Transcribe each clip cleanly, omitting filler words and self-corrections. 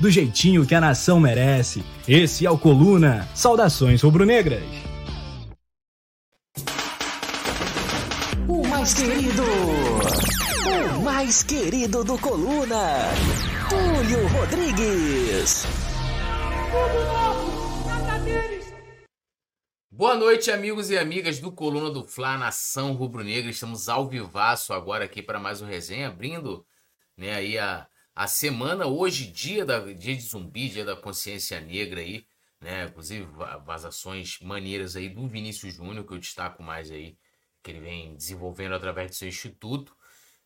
do jeitinho que a nação merece. Esse é o Coluna, saudações rubro-negras. O mais querido do Coluna, Túlio Rodrigues. Tudo novo, nada deles. Boa noite, amigos e amigas do Coluna do Fla, Nação Rubro-Negra. Estamos ao vivaço agora aqui para mais um resenha, abrindo, né, aí a semana. Hoje, dia de zumbi, dia da consciência negra aí, né? Inclusive, vazações maneiras aí do Vinícius Júnior, que eu destaco mais aí, que ele vem desenvolvendo através do seu instituto.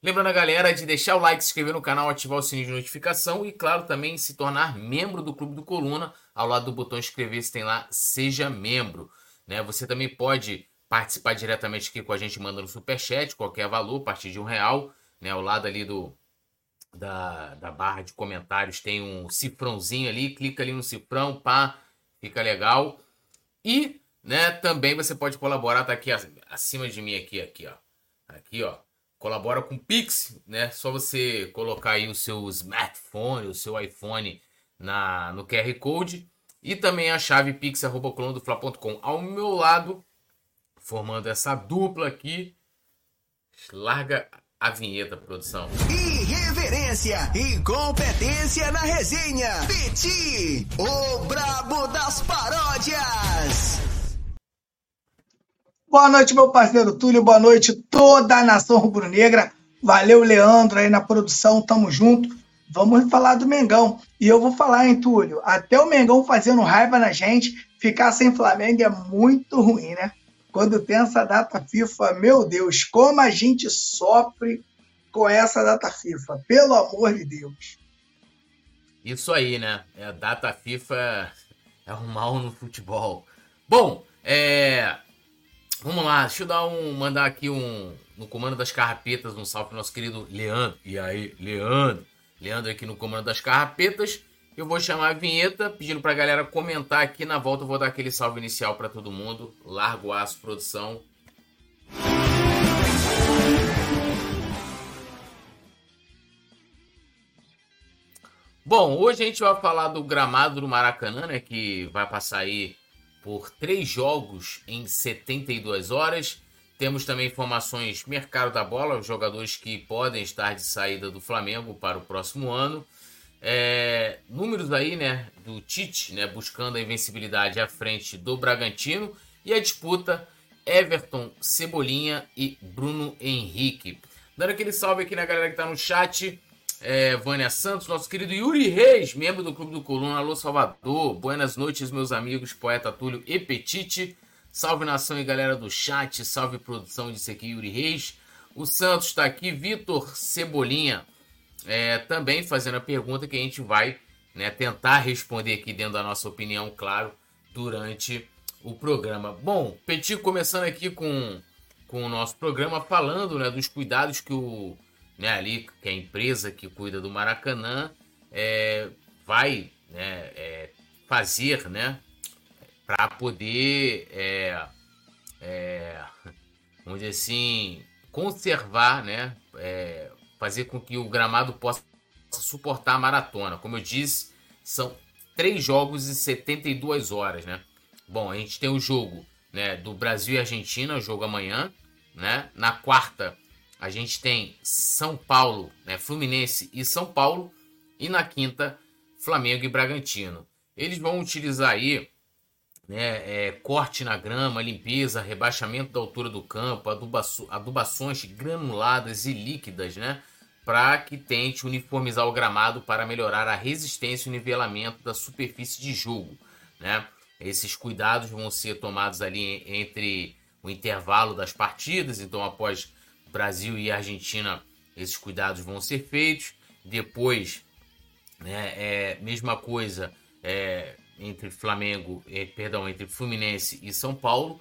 Lembrando a galera de deixar o like, se inscrever no canal, ativar o sininho de notificação e, claro, também se tornar membro do Clube do Coluna. Ao lado do botão inscrever-se tem lá Seja Membro, né? Você também pode participar diretamente aqui com a gente, mandando superchat, qualquer valor, a partir de R$1, né? Ao lado ali da barra de comentários tem um cifrãozinho ali, clica ali no cifrão, pá, fica legal. E, né, também você pode colaborar, tá aqui acima de mim, aqui ó, colabora com o Pix, né, só você colocar aí o seu smartphone, o seu iPhone no QR Code, e também a chave pix@colunadofla.com. Ao meu lado, formando essa dupla aqui, larga a vinheta, produção. Irreverência e competência na resenha, Petit, o brabo das paródias. Boa noite, meu parceiro Túlio. Boa noite, toda a nação rubro-negra. Valeu, Leandro, aí na produção. Tamo junto. Vamos falar do Mengão. E eu vou falar, hein, Túlio? Até o Mengão fazendo raiva na gente, ficar sem Flamengo é muito ruim, né? Quando tem essa data FIFA, meu Deus, como a gente sofre com essa data FIFA. Pelo amor de Deus. Isso aí, né? A data FIFA é um mal no futebol. Bom, vamos lá, deixa eu mandar aqui no comando das carrapetas, um salve pro nosso querido Leandro. E aí, Leandro? Leandro aqui no comando das carrapetas. Eu vou chamar a vinheta, pedindo pra galera comentar aqui. Na volta eu vou dar aquele salve inicial pra todo mundo. Larga o aço, produção. Bom, hoje a gente vai falar do gramado do Maracanã, né, que vai passar aí por 3 jogos em 72 horas. Temos também informações mercado da bola, os jogadores que podem estar de saída do Flamengo para o próximo ano. Números aí, né, do Tite, né, buscando a invencibilidade à frente do Bragantino. E a disputa Everton Cebolinha e Bruno Henrique. Dando aquele salve aqui na galera que está no chat. Vânia Santos, nosso querido Yuri Reis, membro do Clube do Coluna, alô Salvador, buenas noites meus amigos, poeta Túlio e Petit, salve nação e galera do chat, salve produção, disse aqui Yuri Reis. O Santos está aqui, Vitor Cebolinha, também fazendo a pergunta que a gente vai, né, tentar responder aqui dentro da nossa opinião, claro, durante o programa. Bom, Petit, começando aqui com o nosso programa, falando, né, dos cuidados que que a empresa que cuida do Maracanã vai, né, fazer, né, para poder, vamos dizer assim, conservar, né, fazer com que o gramado possa suportar a maratona. Como eu disse, são 3 jogos em 72 horas. Né? Bom, a gente tem o jogo, né, do Brasil e Argentina, o jogo amanhã, né? Na quarta, a gente tem São Paulo, né, Fluminense e São Paulo. E na quinta, Flamengo e Bragantino. Eles vão utilizar aí, né, corte na grama, limpeza, rebaixamento da altura do campo, adubações granuladas e líquidas, né, para que tente uniformizar o gramado para melhorar a resistência e o nivelamento da superfície de jogo, né. Esses cuidados vão ser tomados ali entre o intervalo das partidas, então após Brasil e Argentina, esses cuidados vão ser feitos. Depois, né, mesma coisa, entre Fluminense e São Paulo.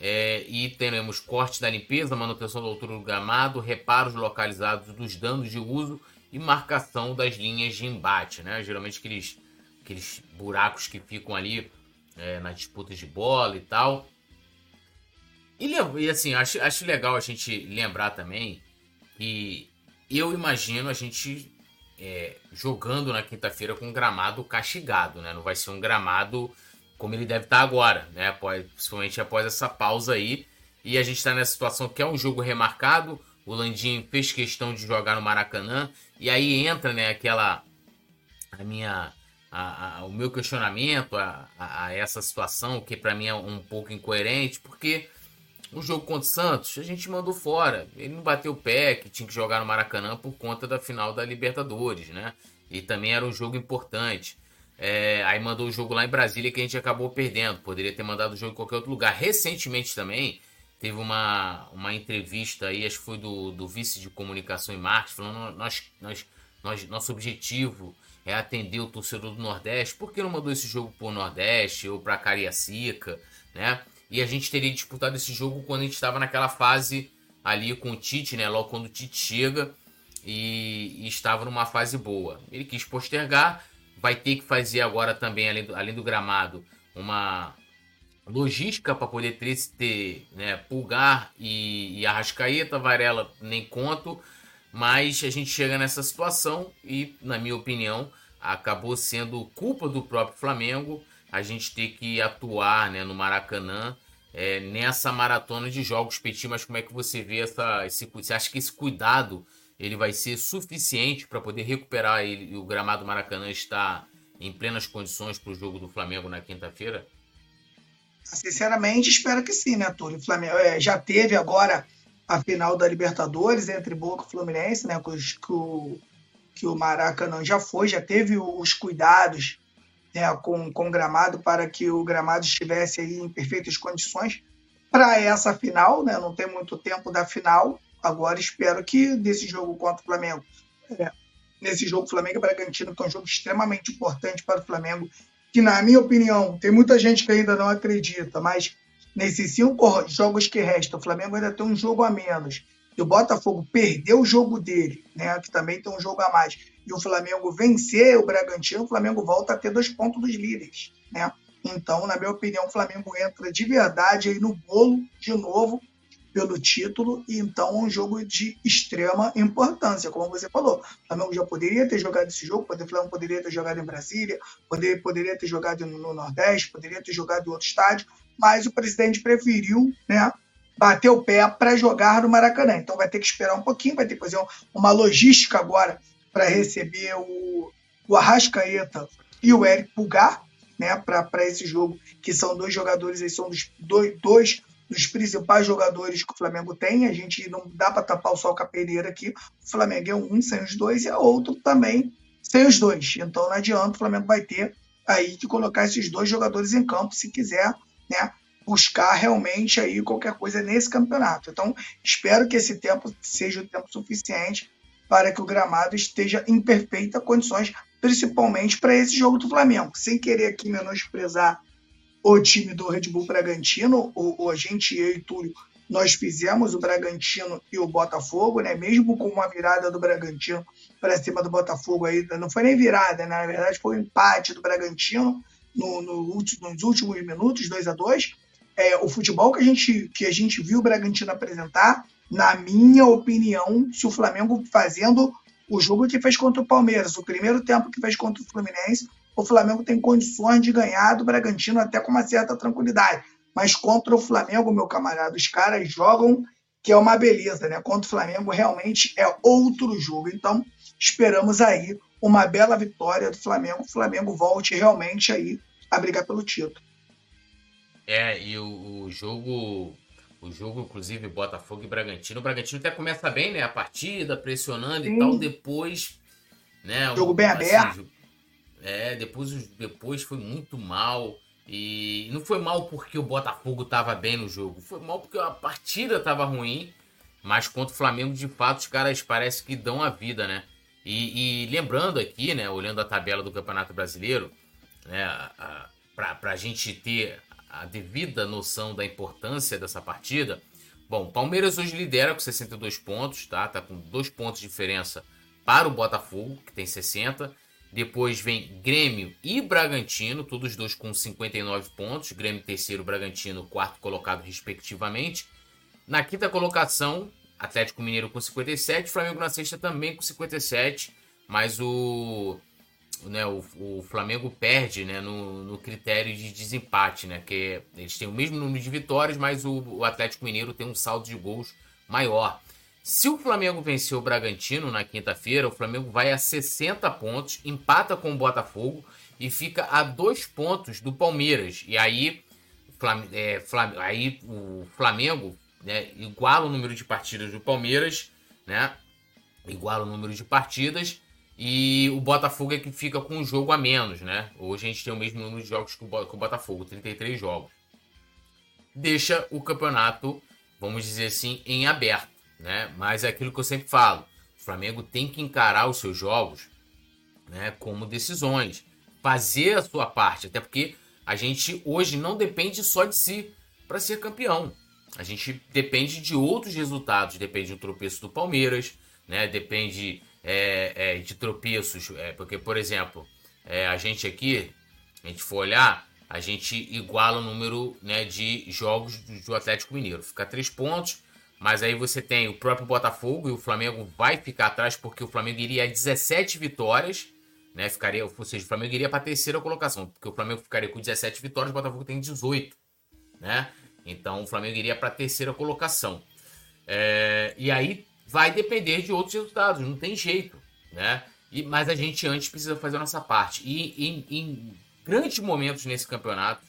E teremos corte da limpeza, manutenção da altura do gramado, reparos localizados dos danos de uso e marcação das linhas de embate, né? Geralmente aqueles buracos que ficam ali na disputa de bola e tal. E assim, acho legal a gente lembrar também que eu imagino a gente jogando na quinta-feira com um gramado castigado, né? Não vai ser um gramado como ele deve estar agora, né? Principalmente após essa pausa aí. E a gente está nessa situação que é um jogo remarcado. O Landim fez questão de jogar no Maracanã. E aí entra, né, o meu questionamento a essa situação, que para mim é um pouco incoerente, porque o jogo contra o Santos a gente mandou fora. Ele não bateu o pé, que tinha que jogar no Maracanã por conta da final da Libertadores, né? E também era um jogo importante. Aí mandou o jogo lá em Brasília que a gente acabou perdendo. Poderia ter mandado o jogo em qualquer outro lugar. Recentemente também teve uma entrevista aí, acho que foi do vice de comunicação e marketing, falando nosso objetivo é atender o torcedor do Nordeste. Por que não mandou esse jogo para o Nordeste ou para Cariacica, né? E a gente teria disputado esse jogo quando a gente estava naquela fase ali com o Tite, né? Logo quando o Tite chega e estava numa fase boa. Ele quis postergar. Vai ter que fazer agora também, além do gramado, uma logística para poder ter, né, Pulgar e Arrascaeta, Varela nem conto, mas a gente chega nessa situação e, na minha opinião, acabou sendo culpa do próprio Flamengo a gente ter que atuar, né, no Maracanã nessa maratona de jogos. Petit, mas como é que você vê você acha que esse cuidado ele vai ser suficiente para poder recuperar e o gramado Maracanã está em plenas condições para o jogo do Flamengo na quinta-feira? Sinceramente, espero que sim, né, Túlio? O Flamengo já teve agora a final da Libertadores entre Boca e Fluminense, né, que o Maracanã já teve os cuidados, né, com o gramado, para que o gramado estivesse aí em perfeitas condições para essa final, né? Não tem muito tempo da final. Agora espero que desse jogo contra o Flamengo, nesse jogo Flamengo e Bragantino, que é um jogo extremamente importante para o Flamengo, que na minha opinião, tem muita gente que ainda não acredita, mas nesses 5 jogos que restam, o Flamengo ainda tem um jogo a menos, e o Botafogo perdeu o jogo dele, né, que também tem um jogo a mais, e o Flamengo vencer o Bragantino, o Flamengo volta a ter 2 pontos dos líderes, né? Então, na minha opinião, o Flamengo entra de verdade aí no bolo de novo, pelo título, e então um jogo de extrema importância, como você falou. O Flamengo já poderia ter jogado esse jogo, o Flamengo poderia ter jogado em Brasília, poderia ter jogado no Nordeste, poderia ter jogado em outro estádio, mas o presidente preferiu, né, bater o pé para jogar no Maracanã. Então vai ter que esperar um pouquinho, vai ter que fazer uma logística agora para receber o Arrascaeta e o Eric Pulgar, né, para esse jogo, que são 2 jogadores, eles são dos principais jogadores que o Flamengo tem. A gente não dá para tapar o sol com a peneira aqui. O Flamengo é um sem os dois e é outro também sem os dois. Então não adianta, o Flamengo vai ter aí que colocar esses 2 jogadores em campo se quiser, né, buscar realmente aí qualquer coisa nesse campeonato. Então espero que esse tempo seja o tempo suficiente para que o gramado esteja em perfeitas condições, principalmente para esse jogo do Flamengo. Sem querer aqui menosprezar o time do Red Bull Bragantino, a gente, eu e Túlio, nós fizemos o Bragantino e o Botafogo, né? Mesmo com uma virada do Bragantino para cima do Botafogo, aí, não foi nem virada, né? Na verdade foi um empate do Bragantino nos últimos minutos, 2-2. O futebol que a gente viu o Bragantino apresentar, na minha opinião, se o Flamengo fazendo o jogo que fez contra o Palmeiras, o primeiro tempo que fez contra o Fluminense, o Flamengo tem condições de ganhar do Bragantino até com uma certa tranquilidade. Mas contra o Flamengo, meu camarada, os caras jogam que é uma beleza, né? Contra o Flamengo realmente é outro jogo. Então, esperamos aí uma bela vitória do Flamengo. O Flamengo volte realmente aí a brigar pelo título. E o jogo, inclusive, Botafogo e Bragantino. O Bragantino até começa bem, né? A partida, pressionando. Sim. E tal. Depois, né? Jogo bem aberto. Depois foi muito mal, e não foi mal porque o Botafogo estava bem no jogo, foi mal porque a partida estava ruim, mas contra o Flamengo, de fato, os caras parece que dão a vida, né? E lembrando aqui, né, olhando a tabela do Campeonato Brasileiro, né, para a gente ter a devida noção da importância dessa partida, bom, Palmeiras hoje lidera com 62 pontos, tá com 2 pontos de diferença para o Botafogo, que tem 60. Depois vem Grêmio e Bragantino, todos os dois com 59 pontos. Grêmio terceiro, Bragantino quarto colocado, respectivamente. Na quinta colocação, Atlético Mineiro com 57. Flamengo na sexta também com 57. Mas o Flamengo perde, né, no critério de desempate, né, que eles têm o mesmo número de vitórias, mas o Atlético Mineiro tem um saldo de gols maior. Se o Flamengo vencer o Bragantino na quinta-feira, o Flamengo vai a 60 pontos, empata com o Botafogo e fica a 2 pontos do Palmeiras. E aí, o Flamengo, né, iguala o número de partidas do Palmeiras, né, iguala o número de partidas, e o Botafogo é que fica com um jogo a menos, né? Hoje a gente tem o mesmo número de jogos que o Botafogo, 33 jogos. Deixa o campeonato, vamos dizer assim, em aberto. Né? Mas é aquilo que eu sempre falo, o Flamengo tem que encarar os seus jogos, né, como decisões, fazer a sua parte, até porque a gente hoje não depende só de si para ser campeão, a gente depende de outros resultados, depende do tropeço do Palmeiras, né, depende de tropeços, porque, por exemplo, a gente aqui, a gente for olhar, a gente iguala o número, né, de jogos do Atlético Mineiro, fica 3 pontos. Mas aí você tem o próprio Botafogo e o Flamengo vai ficar atrás, porque o Flamengo iria a 17 vitórias, né? Ficaria, ou seja, o Flamengo iria para a terceira colocação, porque o Flamengo ficaria com 17 vitórias, o Botafogo tem 18, né? Então o Flamengo iria para a terceira colocação. E aí vai depender de outros resultados, não tem jeito, né? Mas a gente antes precisa fazer a nossa parte. E em grandes momentos nesse campeonato,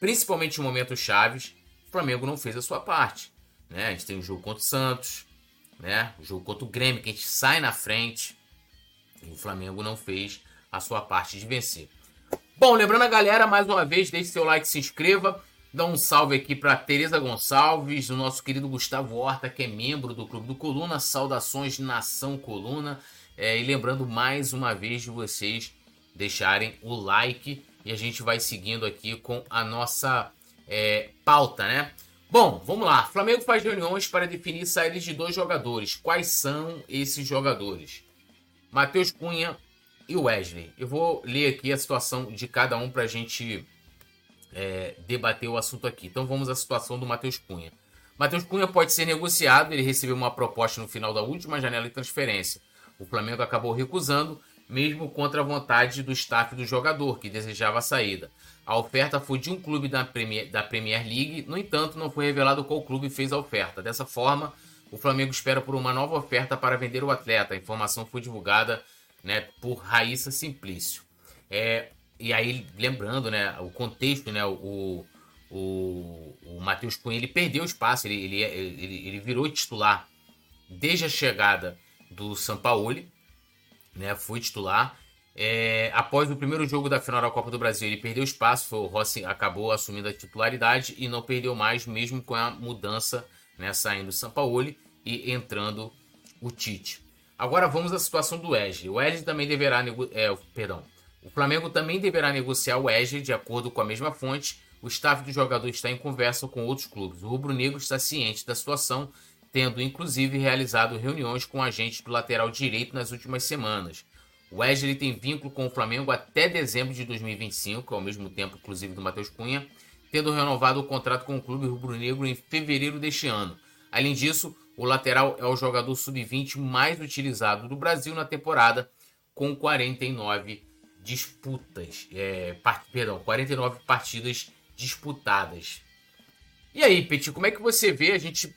principalmente em momentos chaves, o Flamengo não fez a sua parte. Né? A gente tem o jogo contra o Santos, né? O jogo contra o Grêmio, que a gente sai na frente. E o Flamengo não fez a sua parte de vencer. Bom, lembrando a galera, mais uma vez, deixe seu like, se inscreva. Dá um salve aqui para Tereza Gonçalves, o nosso querido Gustavo Horta, que é membro do Clube do Coluna. Saudações, Nação Coluna. E lembrando mais uma vez de vocês deixarem o like. E a gente vai seguindo aqui com a nossa pauta, né? Bom, vamos lá. Flamengo faz reuniões para definir saídas de 2 jogadores. Quais são esses jogadores? Matheus Cunha e Wesley. Eu vou ler aqui a situação de cada um para a gente debater o assunto aqui. Então vamos à situação do Matheus Cunha. Matheus Cunha pode ser negociado. Ele recebeu uma proposta no final da última janela de transferência. O Flamengo acabou recusando, mesmo contra a vontade do staff do jogador, que desejava a saída. A oferta foi de um clube da Premier League, no entanto, não foi revelado qual clube fez a oferta. Dessa forma, o Flamengo espera por uma nova oferta para vender o atleta. A informação foi divulgada, né, por Raíssa Simplício. E aí, lembrando, né, o contexto, né, o Matheus Cunha, ele perdeu espaço, ele virou titular desde a chegada do Sampaoli, né, foi titular. Após o primeiro jogo da final da Copa do Brasil, ele perdeu espaço, o Rossi acabou assumindo a titularidade e não perdeu mais, mesmo com a mudança, né, saindo o Sampaoli e entrando o Tite. Agora vamos à situação do Wesley. O Flamengo também deverá negociar o Wesley, de acordo com a mesma fonte. O staff do jogador está em conversa com outros clubes. O rubro-negro está ciente da situação, tendo inclusive realizado reuniões com agentes do lateral direito nas últimas semanas. O Wesley tem vínculo com o Flamengo até dezembro de 2025, ao mesmo tempo inclusive do Matheus Cunha, tendo renovado o contrato com o clube rubro-negro em fevereiro deste ano. Além disso, o lateral é o jogador sub-20 mais utilizado do Brasil na temporada, com 49 partidas disputadas. E aí, Petit, como é que você vê a gente...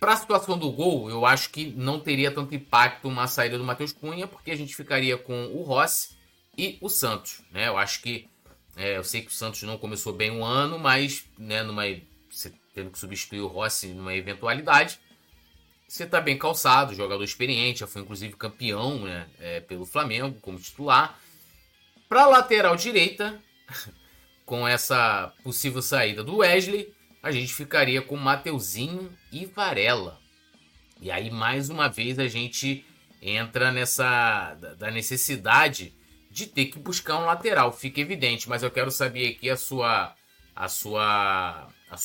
Para a situação do gol, eu acho que não teria tanto impacto uma saída do Matheus Cunha, porque a gente ficaria com o Rossi e o Santos, né? Eu acho que... eu sei que o Santos não começou bem um ano, mas, né, você tendo que substituir o Rossi numa eventualidade, você está bem calçado, jogador experiente, já foi inclusive campeão, né, pelo Flamengo como titular. Para a lateral direita... Com essa possível saída do Wesley, a gente ficaria com Matheuzinho e Varela. E aí, mais uma vez, a gente entra nessa da necessidade de ter que buscar um lateral, fica evidente, mas eu quero saber aqui a sua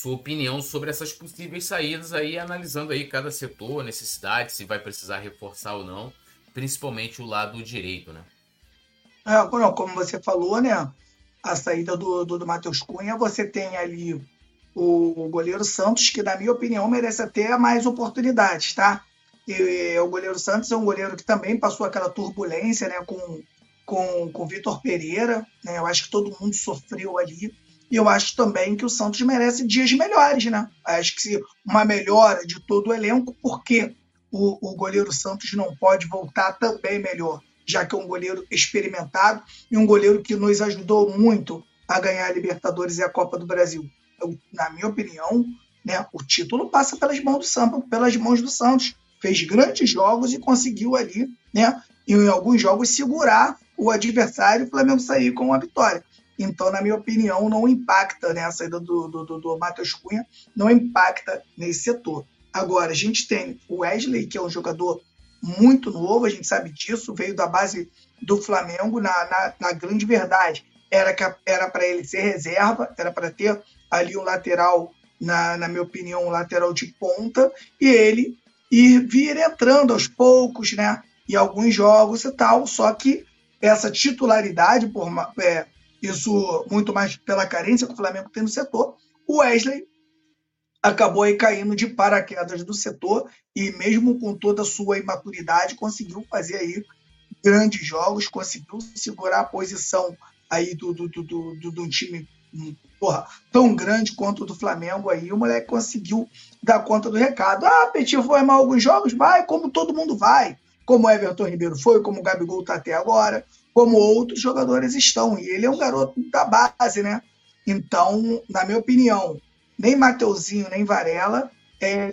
opinião sobre essas possíveis saídas aí, analisando aí cada setor, necessidade, se vai precisar reforçar ou não, principalmente o lado direito, né? É, como você falou, né, a saída do Matheus Cunha, você tem ali o goleiro Santos, que na minha opinião merece até mais oportunidades, tá? E o goleiro Santos é um goleiro que também passou aquela turbulência, né, com o Vitor Pereira, né? Eu acho que todo mundo sofreu ali. E eu acho também que o Santos merece dias melhores, né? Acho que uma melhora de todo o elenco, porque o goleiro Santos não pode voltar também melhor, já que é um goleiro experimentado e um goleiro que nos ajudou muito a ganhar a Libertadores e a Copa do Brasil. Eu, na minha opinião, né, o título passa pelas mãos do Santos. Fez grandes jogos e conseguiu ali, né, em alguns jogos, segurar o adversário e o Flamengo sair com a vitória. Então, na minha opinião, não impacta, né, a saída do Matheus Cunha, não impacta nesse setor. Agora, a gente tem o Wesley, que é um jogador muito novo, a gente sabe disso, veio da base do Flamengo, na grande verdade. Era para ele ser reserva, era para ter ali um lateral, na minha opinião, um lateral de ponta, e ele vir entrando aos poucos, né, em alguns jogos e tal, só que essa titularidade, isso muito mais pela carência que o Flamengo tem no setor, o Wesley acabou aí caindo de paraquedas do setor e mesmo com toda a sua imaturidade conseguiu fazer aí grandes jogos, conseguiu segurar a posição aí do time tão grande quanto o do Flamengo aí, o moleque conseguiu dar conta do recado. Petit foi mal alguns jogos? Vai, como todo mundo vai. Como o Everton Ribeiro foi, como o Gabigol está até agora, como outros jogadores estão. E ele é um garoto da base, né? Então, na minha opinião, nem Matheuzinho, nem Varela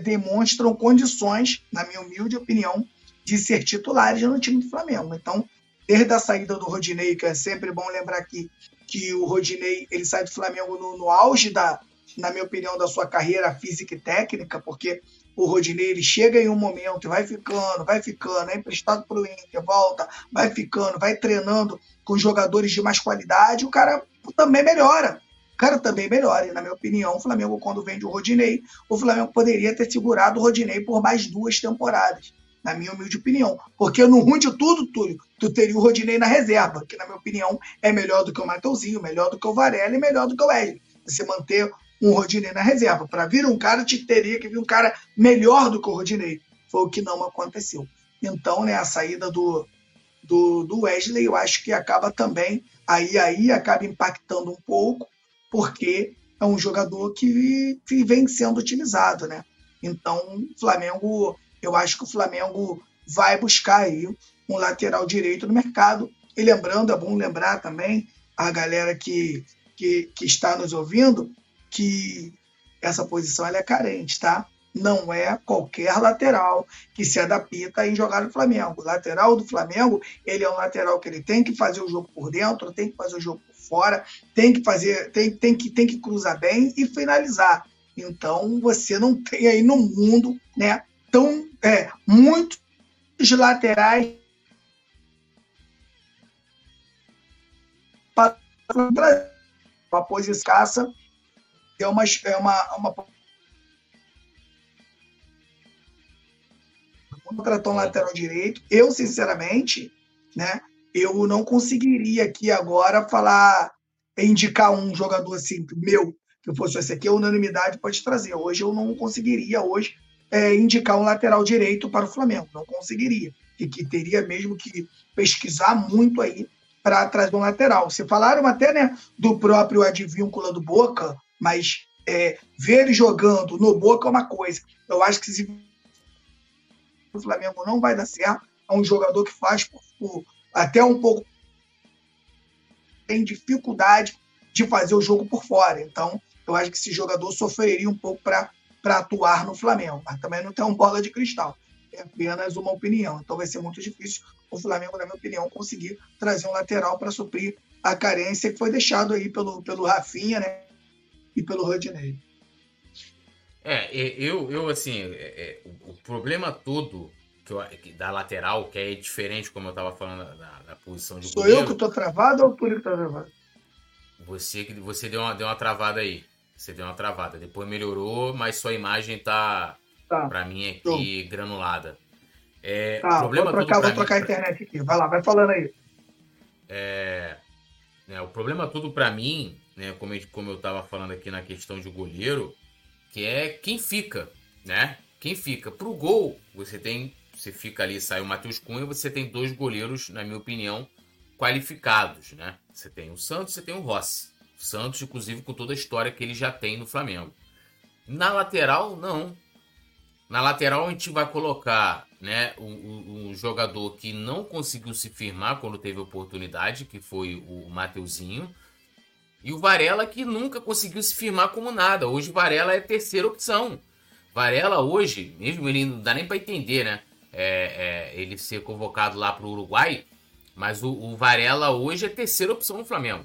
demonstram condições, na minha humilde opinião, de ser titulares no time do Flamengo. Então, desde a saída do Rodinei, que é sempre bom lembrar aqui que o Rodinei ele sai do Flamengo no auge na minha opinião, da sua carreira física e técnica, porque o Rodinei ele chega em um momento e vai ficando, é emprestado para o Inter, volta, vai ficando, vai treinando com jogadores de mais qualidade, o cara também melhora. E, na minha opinião, o Flamengo, quando vende o Rodinei, o Flamengo poderia ter segurado o Rodinei por mais 2 temporadas, na minha humilde opinião. Porque no ruim de tudo, Túlio, tu teria o Rodinei na reserva, que, na minha opinião, é melhor do que o Matheuzinho, melhor do que o Varela e melhor do que o Wesley. Você manter um Rodinei na reserva. Para vir um cara, te teria que vir um cara melhor do que o Rodinei. Foi o que não aconteceu. Então, né, a saída do Wesley, eu acho que acaba também, aí acaba impactando um pouco, porque é um jogador que vem sendo utilizado, né? Então, Flamengo, eu acho que o Flamengo vai buscar aí um lateral direito no mercado. E lembrando, é bom lembrar também a galera que está nos ouvindo, que essa posição ela é carente, tá? Não é qualquer lateral que se adapta em jogar no Flamengo. O lateral do Flamengo, ele é um lateral que ele tem que fazer o jogo por dentro, tem que fazer o jogo por fora, tem que cruzar bem e finalizar. Então, você não tem aí no mundo, né, muitos laterais para o Brasil. Uma posição escassa é uma contratou um lateral direito. Eu, sinceramente, né, eu não conseguiria aqui agora falar, indicar um jogador assim, meu, que fosse esse aqui, a unanimidade pode trazer. Hoje eu não conseguiria indicar um lateral direito para o Flamengo. Não conseguiria. E que teria mesmo que pesquisar muito aí para trás do lateral. Vocês falaram até, né, do próprio Advíncula do Boca, mas ver ele jogando no Boca é uma coisa. Eu acho que se o Flamengo não vai dar certo, é um jogador que faz até um pouco tem dificuldade de fazer o jogo por fora. Então, eu acho que esse jogador sofreria um pouco para atuar no Flamengo, mas também não tem uma bola de cristal. É apenas uma opinião. Então vai ser muito difícil o Flamengo, na minha opinião, conseguir trazer um lateral para suprir a carência que foi deixado aí pelo Rafinha, né, e pelo Rodinei. Eu assim, o problema todo que da lateral, que é diferente, como eu estava falando, da posição de goleiro. Sou eu que estou travado ou o Túlio que está travado? Você deu uma travada aí. Você deu uma travada. Depois melhorou, mas sua imagem tá para mim aqui, show, granulada. Vou trocar a internet aqui. Vai lá, vai falando aí. O problema tudo para mim, né, como eu estava falando aqui na questão de goleiro, que é quem fica, né? Quem fica pro gol, você fica ali, sai o Matheus Cunha, você tem dois goleiros, na minha opinião, qualificados, né? Você tem o Santos, você tem o Rossi. O Santos, inclusive, com toda a história que ele já tem no Flamengo. Na lateral, não. Na lateral, a gente vai colocar, né, um jogador que não conseguiu se firmar quando teve oportunidade, que foi o Matheuzinho. E o Varela, que nunca conseguiu se firmar como nada. Hoje, o Varela é a terceira opção. Varela hoje, mesmo ele não dá nem para entender, né? Ele ser convocado lá para o Uruguai, mas o Varela hoje é a terceira opção no Flamengo.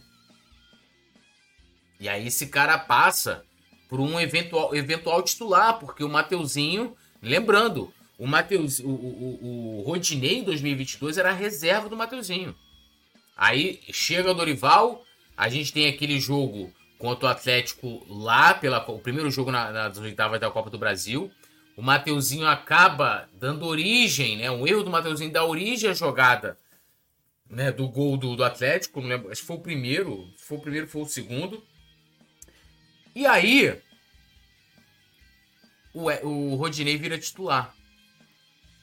E aí esse cara passa por um eventual titular, porque o Matheuzinho, lembrando, o Rodinei em 2022 era a reserva do Matheuzinho. Aí chega o Dorival, a gente tem aquele jogo contra o Atlético lá, o primeiro jogo nas oitavas da Copa do Brasil. O Matheuzinho acaba dando origem, né? Um erro do Matheuzinho dá origem à jogada, né, do gol do Atlético. Não lembro, acho que foi o primeiro. Se foi o primeiro, foi o segundo. E aí, o Rodinei vira titular.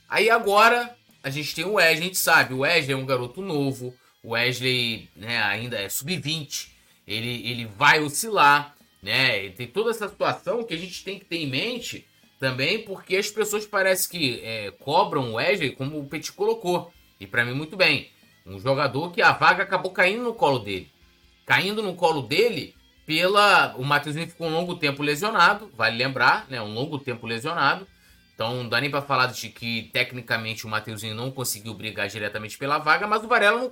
Aí agora, a gente tem o Wesley. A gente sabe, o Wesley é um garoto novo. O Wesley, né, ainda é sub-20. Ele vai oscilar, né? E tem toda essa situação que a gente tem que ter em mente também, porque as pessoas parecem que cobram o Wesley, como o Petit colocou, e para mim muito bem, um jogador que a vaga acabou caindo no colo dele pela... O Matheuzinho ficou um longo tempo lesionado, vale lembrar, né? Um longo tempo lesionado, então não dá nem para falar de que tecnicamente o Matheuzinho não conseguiu brigar diretamente pela vaga, mas o Varela não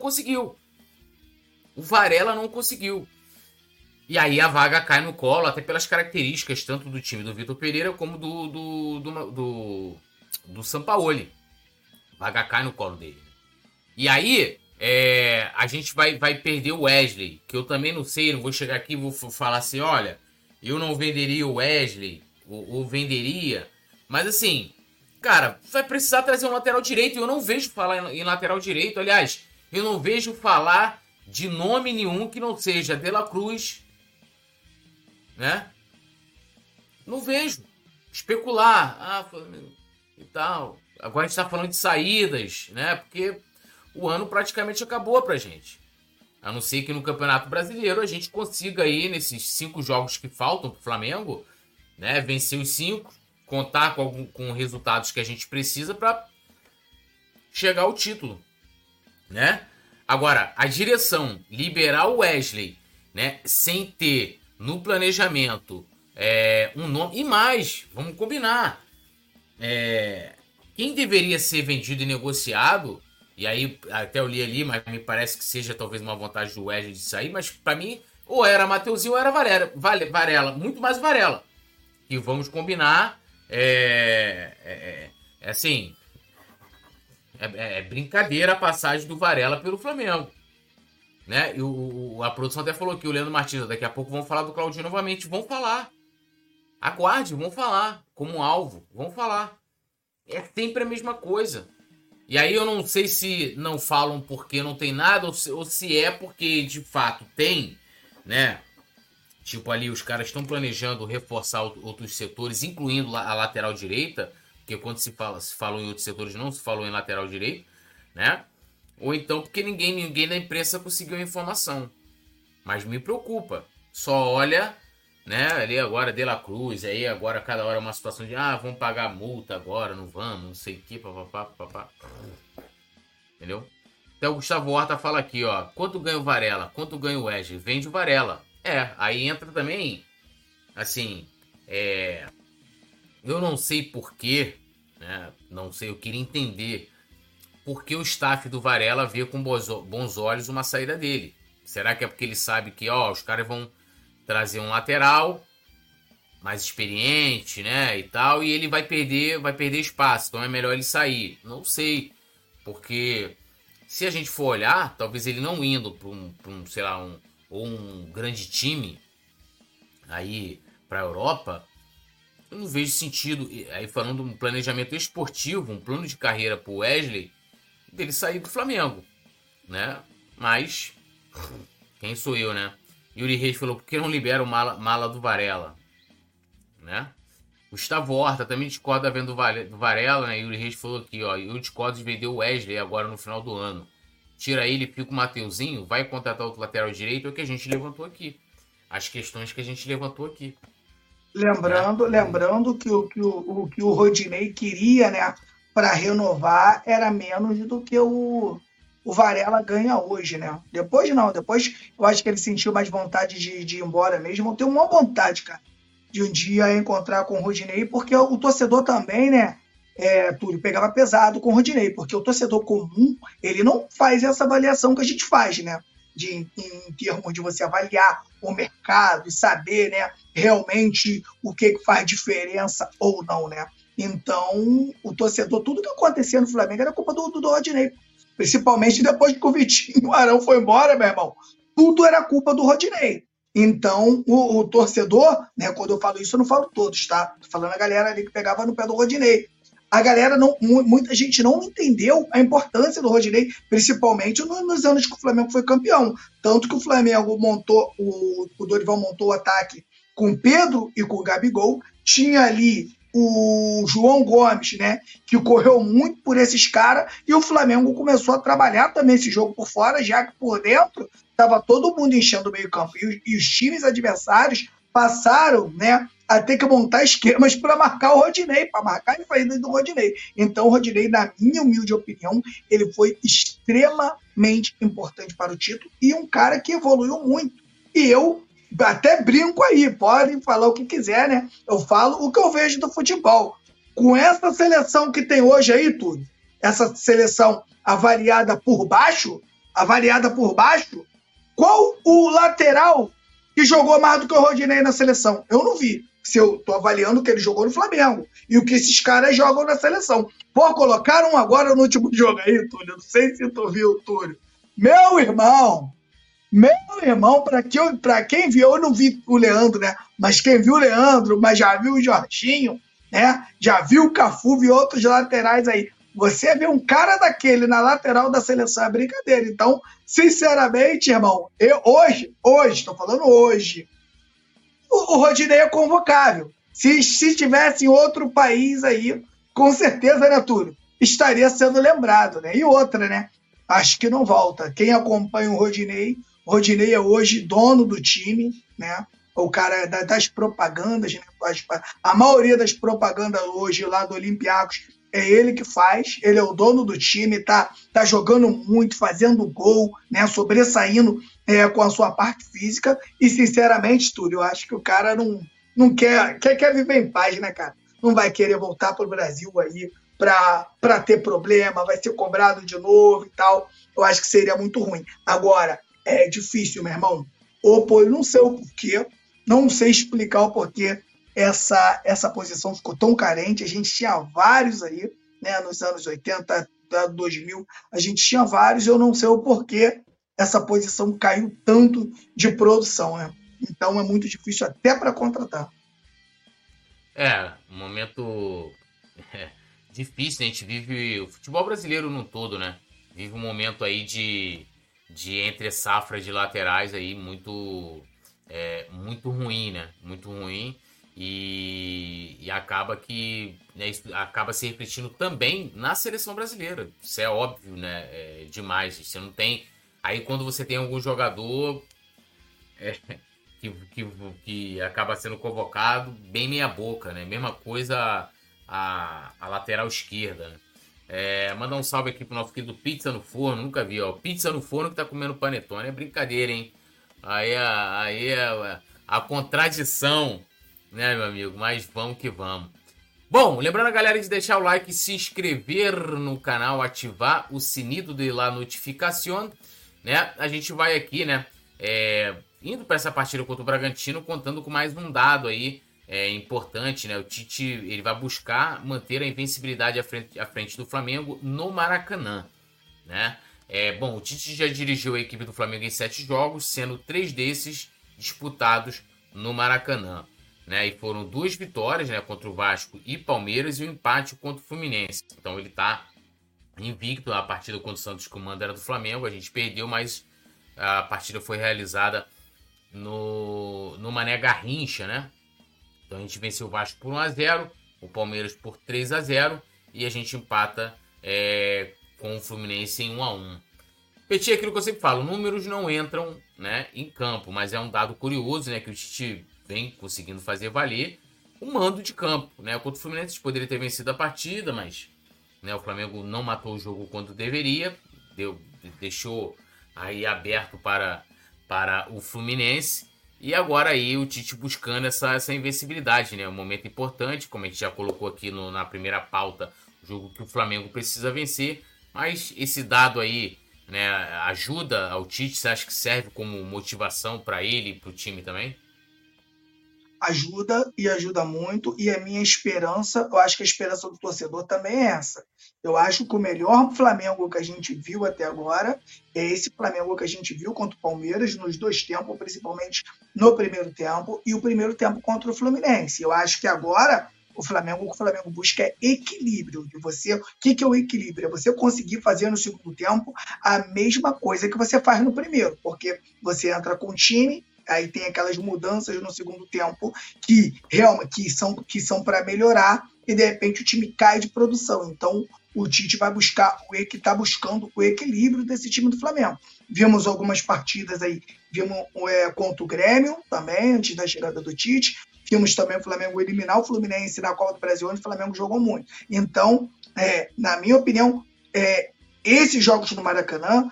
conseguiu. E aí a vaga cai no colo, até pelas características tanto do time do Vitor Pereira como do Sampaoli. A vaga cai no colo dele. E aí a gente vai perder o Wesley, que eu também não sei, não vou chegar aqui e vou falar assim, olha, eu não venderia o Wesley, ou venderia. Mas assim, cara, vai precisar trazer um lateral direito, e eu não vejo falar em lateral direito. Aliás, eu não vejo falar de nome nenhum que não seja De La Cruz, né? Não vejo. Especular, e tal. Agora a gente tá falando de saídas, né? Porque o ano praticamente acabou pra gente. A não ser que no Campeonato Brasileiro a gente consiga aí, nesses 5 jogos que faltam pro Flamengo, né, vencer os 5, contar com resultados que a gente precisa pra chegar ao título, né? Agora, a direção liberar o Wesley, né, sem ter no planejamento um nome... E mais, vamos combinar. Quem deveria ser vendido e negociado, e aí até eu li ali, mas me parece que seja talvez uma vontade do Wesley de sair, mas para mim, ou era Matheuzinho ou era Varela, muito mais Varela. E vamos combinar, assim... É brincadeira a passagem do Varela pelo Flamengo, né? E a produção até falou que o Leandro Martins, daqui a pouco vão falar do Claudinho novamente. Vão falar. Aguarde, vão falar. Como alvo, vão falar. É sempre a mesma coisa. E aí eu não sei se não falam porque não tem nada, ou se é porque de fato tem, né? Tipo ali, os caras estão planejando reforçar outros setores, incluindo a lateral direita, porque quando se falou em outros setores, não se falou em lateral direito, né? Ou então porque ninguém da imprensa conseguiu a informação. Mas me preocupa. Só olha, né? Ali agora De La Cruz, aí agora cada hora é uma situação de vamos pagar multa agora, não vamos, não sei o que, papapá. Entendeu? Então o Gustavo Horta fala aqui, ó, quanto ganha o Varela? Quanto ganha o Wesley? Vende o Varela. Aí entra também, assim, eu não sei porquê, né? Não sei, eu queria entender por que o staff do Varela vê com bons olhos uma saída dele. Será que é porque ele sabe que os caras vão trazer um lateral, mais experiente, né, e tal, e ele vai perder espaço, então é melhor ele sair. Não sei, porque se a gente for olhar, talvez ele não indo para um grande time aí para a Europa, eu não vejo sentido, aí falando de um planejamento esportivo, um plano de carreira para o Wesley, dele sair do Flamengo, né, mas quem sou eu, né? Yuri Reis falou, por que não libera o mala do Varela? Né? Gustavo Horta também discorda da venda do Varela, né? Yuri Reis falou aqui, ó, eu discordo de vender o Wesley agora no final do ano. Tira ele, fica o Matheuzinho, vai contratar outro lateral direito, é o que a gente levantou aqui. As questões que a gente levantou aqui. Lembrando que o Rodinei queria, né, para renovar era menos do que o Varela ganha hoje, né? Depois eu acho que ele sentiu mais vontade de ir embora mesmo. Eu tenho uma vontade, cara, de um dia encontrar com o Rodinei, porque o torcedor também, né, Túlio, pegava pesado com o Rodinei, porque o torcedor comum, ele não faz essa avaliação que a gente faz, né? Em termos de você avaliar o mercado e saber, né, realmente o que faz diferença ou não, né? Então, o torcedor, tudo que acontecia no Flamengo era culpa do Rodinei. Principalmente depois que o Vitinho, o Arão foi embora, meu irmão. Tudo era culpa do Rodinei. Então, o torcedor, né, quando eu falo isso, eu não falo todos, tá? Tô falando a galera ali que pegava no pé do Rodinei. A galera, muita gente não entendeu a importância do Rodinei, principalmente nos anos que o Flamengo foi campeão. Tanto que o Flamengo montou, o Dorival montou o ataque com o Pedro e com o Gabigol. Tinha ali o João Gomes, né, que correu muito por esses caras, e o Flamengo começou a trabalhar também esse jogo por fora, já que por dentro estava todo mundo enchendo o meio-campo, e os times adversários passaram, né, a ter que montar esquemas para marcar o Rodinei, para marcar a saída do Rodinei. Então o Rodinei, na minha humilde opinião, ele foi extremamente importante para o título, e um cara que evoluiu muito, e eu até brinco aí, podem falar o que quiser, né? Eu falo o que eu vejo do futebol. Com essa seleção que tem hoje aí, Túlio, essa seleção avaliada por baixo, qual o lateral que jogou mais do que o Rodinei na seleção? Eu não vi. Se eu tô avaliando o que ele jogou no Flamengo e o que esses caras jogam na seleção. Pô, colocaram agora no último jogo aí, Túlio. Eu não sei se tu viu, Túlio. Meu irmão, para quem viu, eu não vi o Leandro, né? Mas quem viu o Leandro, mas já viu o Jorginho, né? Já viu o Cafu, viu outros laterais aí. Você vê um cara daquele na lateral da seleção, é brincadeira. Então, sinceramente, irmão, eu hoje, estou falando hoje, o Rodinei é convocável. Se estivesse em outro país aí, com certeza, né, Túlio? Estaria sendo lembrado, né? E outra, né? Acho que não volta. Quem acompanha o Rodinei... Rodinei é hoje dono do time, né? O cara das propagandas, né? A maioria das propagandas hoje lá do Olympiacos é ele que faz, ele é o dono do time, tá jogando muito, fazendo gol, né? Sobressaindo com a sua parte física, e sinceramente, Túlio, eu acho que o cara não quer viver em paz, né, cara? Não vai querer voltar pro Brasil aí para ter problema, vai ser cobrado de novo e tal, eu acho que seria muito ruim. Agora, é difícil, meu irmão. Eu não sei o porquê, não sei explicar o porquê essa posição ficou tão carente. A gente tinha vários aí, né, nos anos 80, 2000, a gente tinha vários, eu não sei o porquê essa posição caiu tanto de produção, né? Então é muito difícil até para contratar. Um momento difícil, né? A gente vive o futebol brasileiro num todo, né? Vive um momento aí de entre safra de laterais aí muito ruim, né? Muito ruim, e acaba que, né, isso acaba se repetindo também na seleção brasileira. Isso é óbvio, né? É demais. Você não tem... Aí quando você tem algum jogador que acaba sendo convocado, bem meia boca, né? Mesma coisa a lateral esquerda, né? Mandar um salve aqui pro nosso querido Pizza no Forno, nunca vi, ó. Pizza no Forno que tá comendo panetone, é brincadeira, hein? Aí a contradição, né, meu amigo? Mas vamos que vamos. Bom, lembrando a galera de deixar o like, se inscrever no canal, ativar o sininho de lá, notificação, né? A gente vai aqui, né, indo para essa partida contra o Bragantino, contando com mais um dado aí é importante, né? O Tite ele vai buscar manter a invencibilidade à frente do Flamengo no Maracanã, né? O Tite já dirigiu a equipe do Flamengo em 7 jogos, sendo 3 desses disputados no Maracanã, né? E foram 2 vitórias, né, contra o Vasco e Palmeiras e um empate contra o Fluminense. Então ele está invicto. A partida contra o Santos, que o mando era do Flamengo, a gente perdeu, mas a partida foi realizada no Mané Garrincha, né? Então a gente venceu o Vasco por 1-0, o Palmeiras por 3-0 e a gente empata com o Fluminense em 1-1. Petit, aquilo que eu sempre falo, números não entram, né, em campo, mas é um dado curioso, né, que o Tite vem conseguindo fazer valer o mando de campo, né? Contra o Fluminense poderia ter vencido a partida, mas, né, o Flamengo não matou o jogo quanto deveria, deixou aí aberto para o Fluminense. E agora aí o Tite buscando essa invencibilidade, né? Um momento importante, como a gente já colocou aqui na primeira pauta, o jogo que o Flamengo precisa vencer. Mas esse dado aí, né, ajuda ao Tite? Você acha que serve como motivação para ele e para o time também? Ajuda, e ajuda muito, e a minha esperança, eu acho que a esperança do torcedor também é essa. Eu acho que o melhor Flamengo que a gente viu até agora é esse Flamengo que a gente viu contra o Palmeiras nos 2 tempos, principalmente no primeiro tempo, e o primeiro tempo contra o Fluminense. Eu acho que agora o Flamengo busca é equilíbrio. De você, o que é o equilíbrio? É você conseguir fazer no segundo tempo a mesma coisa que você faz no primeiro, porque você entra com o time, aí tem aquelas mudanças no segundo tempo que são para melhorar, e de repente o time cai de produção. Então o Tite vai buscar está buscando o equilíbrio desse time do Flamengo. Vimos algumas partidas aí, vimos contra o Grêmio também, antes da chegada do Tite. Vimos também o Flamengo eliminar o Fluminense na Copa do Brasil, onde o Flamengo jogou muito. Então, na minha opinião, esses jogos no Maracanã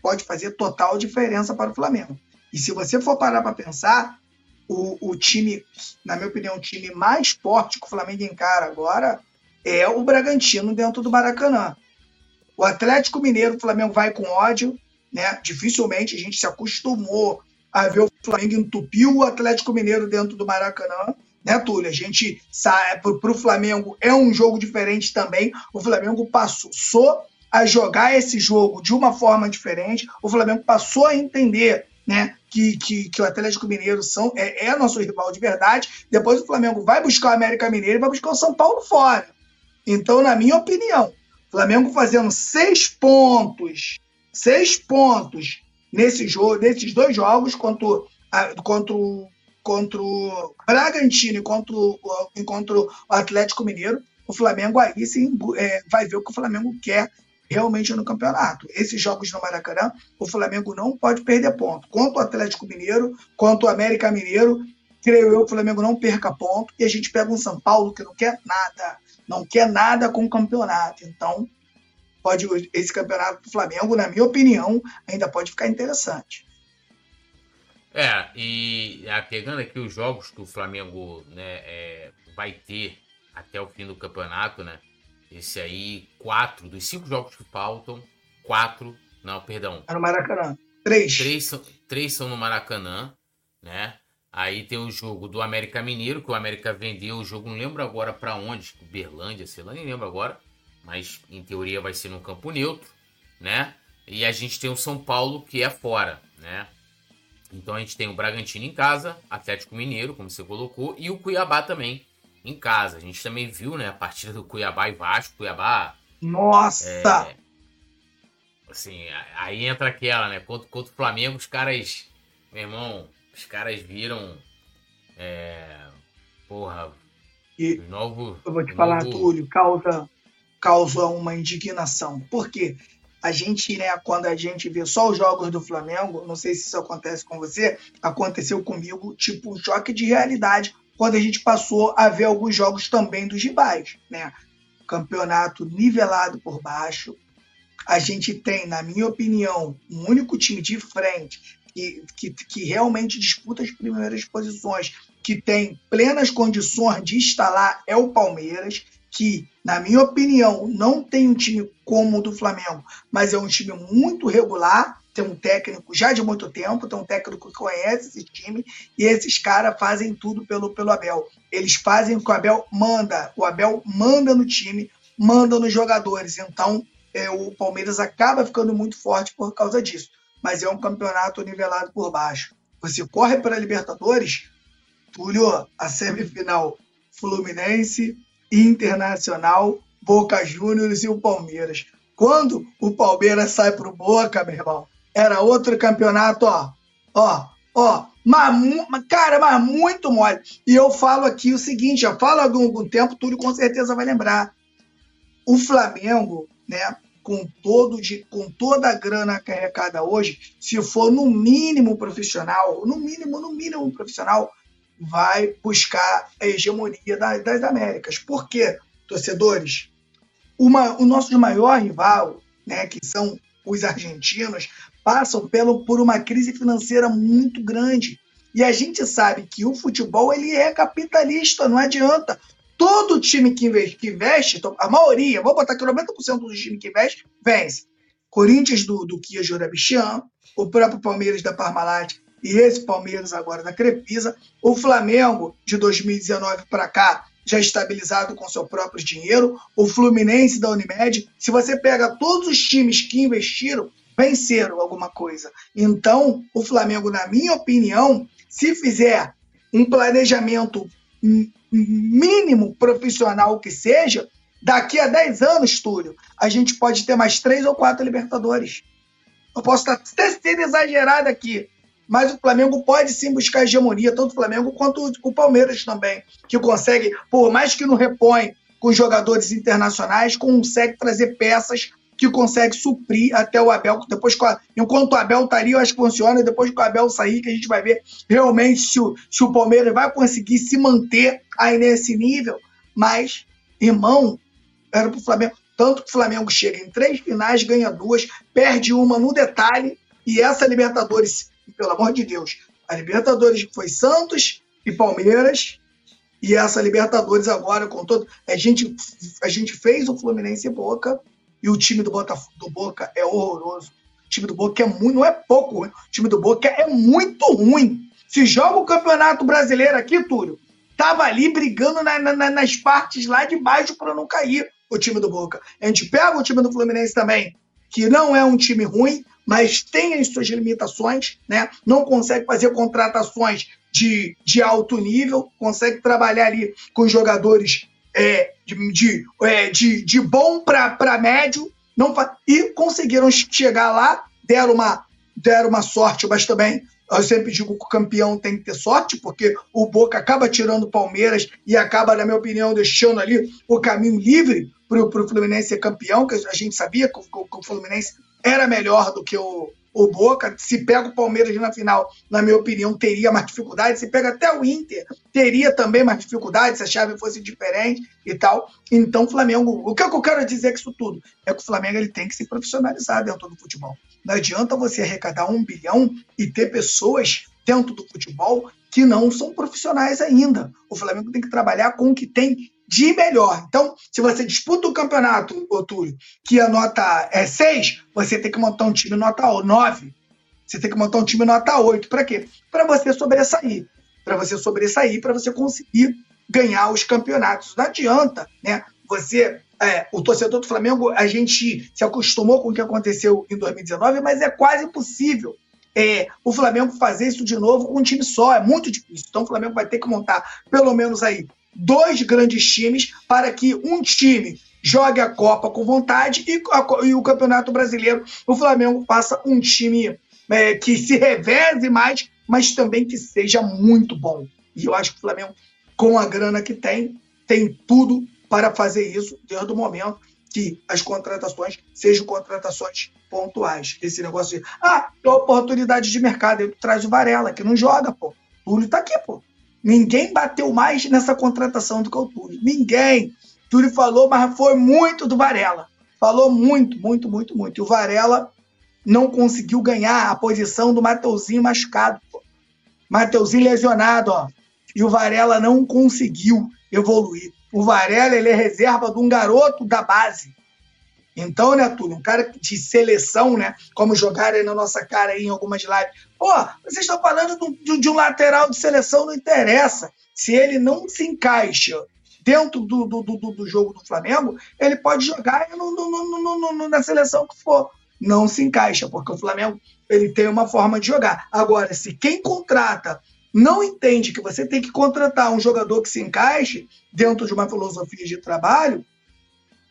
pode fazer total diferença para o Flamengo. E se você for parar para pensar, o time, na minha opinião, o time mais forte que o Flamengo encara agora é o Bragantino dentro do Maracanã. O Atlético Mineiro, o Flamengo vai com ódio, né? Dificilmente a gente se acostumou a ver o Flamengo entupir o Atlético Mineiro dentro do Maracanã, né, Túlio? A gente sai para o Flamengo, é um jogo diferente também. O Flamengo passou a jogar esse jogo de uma forma diferente. O Flamengo passou a entender, né, que o Atlético Mineiro é nosso rival de verdade. Depois o Flamengo vai buscar o América Mineiro e vai buscar o São Paulo fora. Então, na minha opinião, o Flamengo fazendo 6 pontos nesses 2 jogos, contra o Bragantino e contra o Atlético Mineiro, o Flamengo aí sim vai ver o que o Flamengo quer realmente no campeonato. Esses jogos no Maracanã, o Flamengo não pode perder ponto. Quanto ao Atlético Mineiro, quanto ao América Mineiro, creio eu que o Flamengo não perca ponto, e a gente pega um São Paulo que não quer nada com o campeonato. Então, esse campeonato do Flamengo, na minha opinião, ainda pode ficar interessante. E pegando aqui os jogos que o Flamengo, né, vai ter até o fim do campeonato, né? Esse aí, 4 dos 5 jogos que faltam, 4, não, perdão. É no Maracanã, 3. 3 são no Maracanã, né? Aí tem o jogo do América Mineiro, que o América vendeu o jogo, não lembro agora para onde, Berlândia, sei lá, nem lembro agora, mas em teoria vai ser num campo neutro, né? E a gente tem o São Paulo, que é fora, né? Então a gente tem o Bragantino em casa, Atlético Mineiro, como você colocou, e o Cuiabá também em casa. A gente também viu, né, a partida do Cuiabá e Vasco. Cuiabá... Nossa! Assim, aí entra aquela, né? Contra o Flamengo, os caras... Meu irmão, os caras viram... Eu vou te falar, Túlio, causa uma indignação. Por quê? A gente, né, quando a gente vê só os jogos do Flamengo, não sei se isso acontece com você, aconteceu comigo, tipo um choque de realidade, quando a gente passou a ver alguns jogos também dos rivais, né? Campeonato nivelado por baixo. A gente tem, na minha opinião, um único time de frente que realmente disputa as primeiras posições, que tem plenas condições de instalar, é o Palmeiras, que, na minha opinião, não tem um time como o do Flamengo, mas é um time muito regular, tem um técnico já de muito tempo, tem um técnico que conhece esse time, e esses caras fazem tudo pelo Abel. Eles fazem o que o Abel manda. O Abel manda no time, manda nos jogadores. Então, o Palmeiras acaba ficando muito forte por causa disso. Mas é um campeonato nivelado por baixo. Você corre para a Libertadores, Túlio, a semifinal Fluminense, Internacional, Boca Juniors e o Palmeiras. Quando o Palmeiras sai pro Boca, meu irmão, era outro campeonato, ó. Mas muito mole. E eu falo aqui o seguinte, já falo há algum tempo, Túlio com certeza vai lembrar. O Flamengo, né, com toda a grana que arrecada hoje, se for no mínimo profissional, vai buscar a hegemonia das Américas. Por quê, torcedores? O nosso maior rival, né, que são os argentinos, passam por uma crise financeira muito grande. E a gente sabe que o futebol ele é capitalista, não adianta. Todo time que investe, a maioria, vou botar que 90% do time que investe, vence. Corinthians do Kia Jorabichan, o próprio Palmeiras da Parmalat e esse Palmeiras agora da Crefisa. O Flamengo, de 2019 para cá, já estabilizado com seu próprio dinheiro. O Fluminense da Unimed. Se você pega todos os times que investiram, venceram alguma coisa. Então, o Flamengo, na minha opinião, se fizer um planejamento mínimo profissional que seja, daqui a 10 anos, Túlio, a gente pode ter mais 3 ou 4 Libertadores. Eu posso até ser exagerado aqui, mas o Flamengo pode sim buscar hegemonia, tanto o Flamengo quanto o Palmeiras também, que consegue, por mais que não repõe com jogadores internacionais, consegue trazer peças que consegue suprir até o Abel. Depois, enquanto o Abel tá ali, eu acho que funciona. Depois que o Abel sair, que a gente vai ver realmente se o Palmeiras vai conseguir se manter aí nesse nível. Mas, irmão, era pro Flamengo. Tanto que o Flamengo chega em 3 finais, ganha 2, perde uma no detalhe. E essa Libertadores, pelo amor de Deus, a Libertadores foi Santos e Palmeiras. E essa Libertadores agora, com todo... A gente fez o Fluminense e Boca. E o time do Boca é horroroso. O time do Boca não é pouco ruim. O time do Boca é muito ruim. Se joga o Campeonato Brasileiro aqui, Túlio, tava ali brigando nas partes lá de baixo para não cair o time do Boca. A gente pega o time do Fluminense também, que não é um time ruim, mas tem as suas limitações, né? Não consegue fazer contratações de alto nível, consegue trabalhar ali com jogadores... de bom para médio, e conseguiram chegar lá, deram uma sorte, mas também, eu sempre digo que o campeão tem que ter sorte, porque o Boca acaba tirando o Palmeiras e acaba, na minha opinião, deixando ali o caminho livre para o Fluminense ser campeão, que a gente sabia que o Fluminense era melhor do que o Boca. Se pega o Palmeiras na final, na minha opinião, teria mais dificuldade. Se pega até o Inter, teria também mais dificuldade se a chave fosse diferente e tal. Então, o Flamengo... O que eu quero dizer com isso tudo é que o Flamengo ele tem que se profissionalizar dentro do futebol. Não adianta você arrecadar 1 bilhão e ter pessoas dentro do futebol que não são profissionais ainda. O Flamengo tem que trabalhar com o que tem de melhor. Então, se você disputa o campeonato, Túlio, que a nota é 6, você tem que montar um time nota 9. Você tem que montar um time nota 8. Para quê? Para você sobressair. Para você conseguir ganhar os campeonatos. Não adianta, né? O torcedor do Flamengo, a gente se acostumou com o que aconteceu em 2019, mas é quase impossível o Flamengo fazer isso de novo com um time só. É muito difícil. Então, o Flamengo vai ter que montar pelo menos aí 2 grandes times para que um time jogue a Copa com vontade e o Campeonato Brasileiro, o Flamengo faça um time que se reveze mais, mas também que seja muito bom. E eu acho que o Flamengo, com a grana que tem tudo para fazer isso desde o momento que as contratações sejam contratações pontuais. Esse negócio de, oportunidade de mercado, ele traz o Varela, que não joga, pô. Túlio tá aqui, pô. Ninguém bateu mais nessa contratação do que o Túlio. Ninguém. Túlio falou, mas foi muito do Varela. Falou muito, muito, muito, muito. E o Varela não conseguiu ganhar a posição do Matheuzinho machucado. Pô. Matheuzinho lesionado, ó. E o Varela não conseguiu evoluir. O Varela, ele é reserva de um garoto da base. Então, né, Túlio, um cara de seleção, né, como jogaram aí na nossa cara aí em algumas lives, pô, vocês estão falando de um lateral de seleção, não interessa. Se ele não se encaixa dentro do jogo do Flamengo, ele pode jogar na seleção que for. Não se encaixa, porque o Flamengo ele tem uma forma de jogar. Agora, se quem contrata não entende que você tem que contratar um jogador que se encaixe dentro de uma filosofia de trabalho,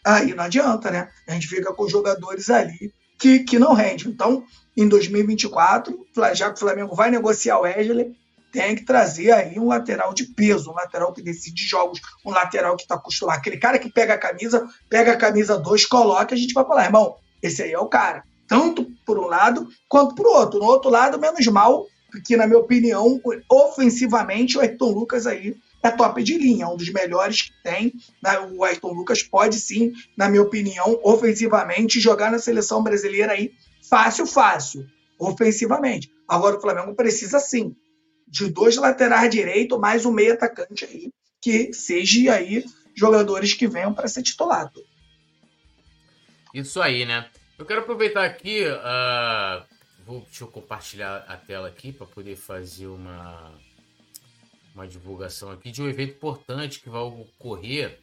aí não adianta, né? A gente fica com jogadores ali que não rendem. Então, em 2024, já que o Flamengo vai negociar o Wesley, tem que trazer aí um lateral de peso, um lateral que decide jogos, um lateral que está acostumado. Aquele cara que pega a camisa 2, coloca, a gente vai falar, irmão, esse aí é o cara. Tanto por um lado quanto por outro. No outro lado, menos mal, porque, na minha opinião, ofensivamente, o Ayrton Lucas aí é top de linha, é um dos melhores que tem. O Ayrton Lucas pode sim, na minha opinião, ofensivamente, jogar na seleção brasileira aí fácil, fácil, ofensivamente. Agora o Flamengo precisa sim de 2 laterais direito, mais um meio atacante aí, que seja aí jogadores que venham para ser titulado. Isso aí, né? Eu quero aproveitar aqui, deixa eu compartilhar a tela aqui para poder fazer uma divulgação aqui de um evento importante que vai ocorrer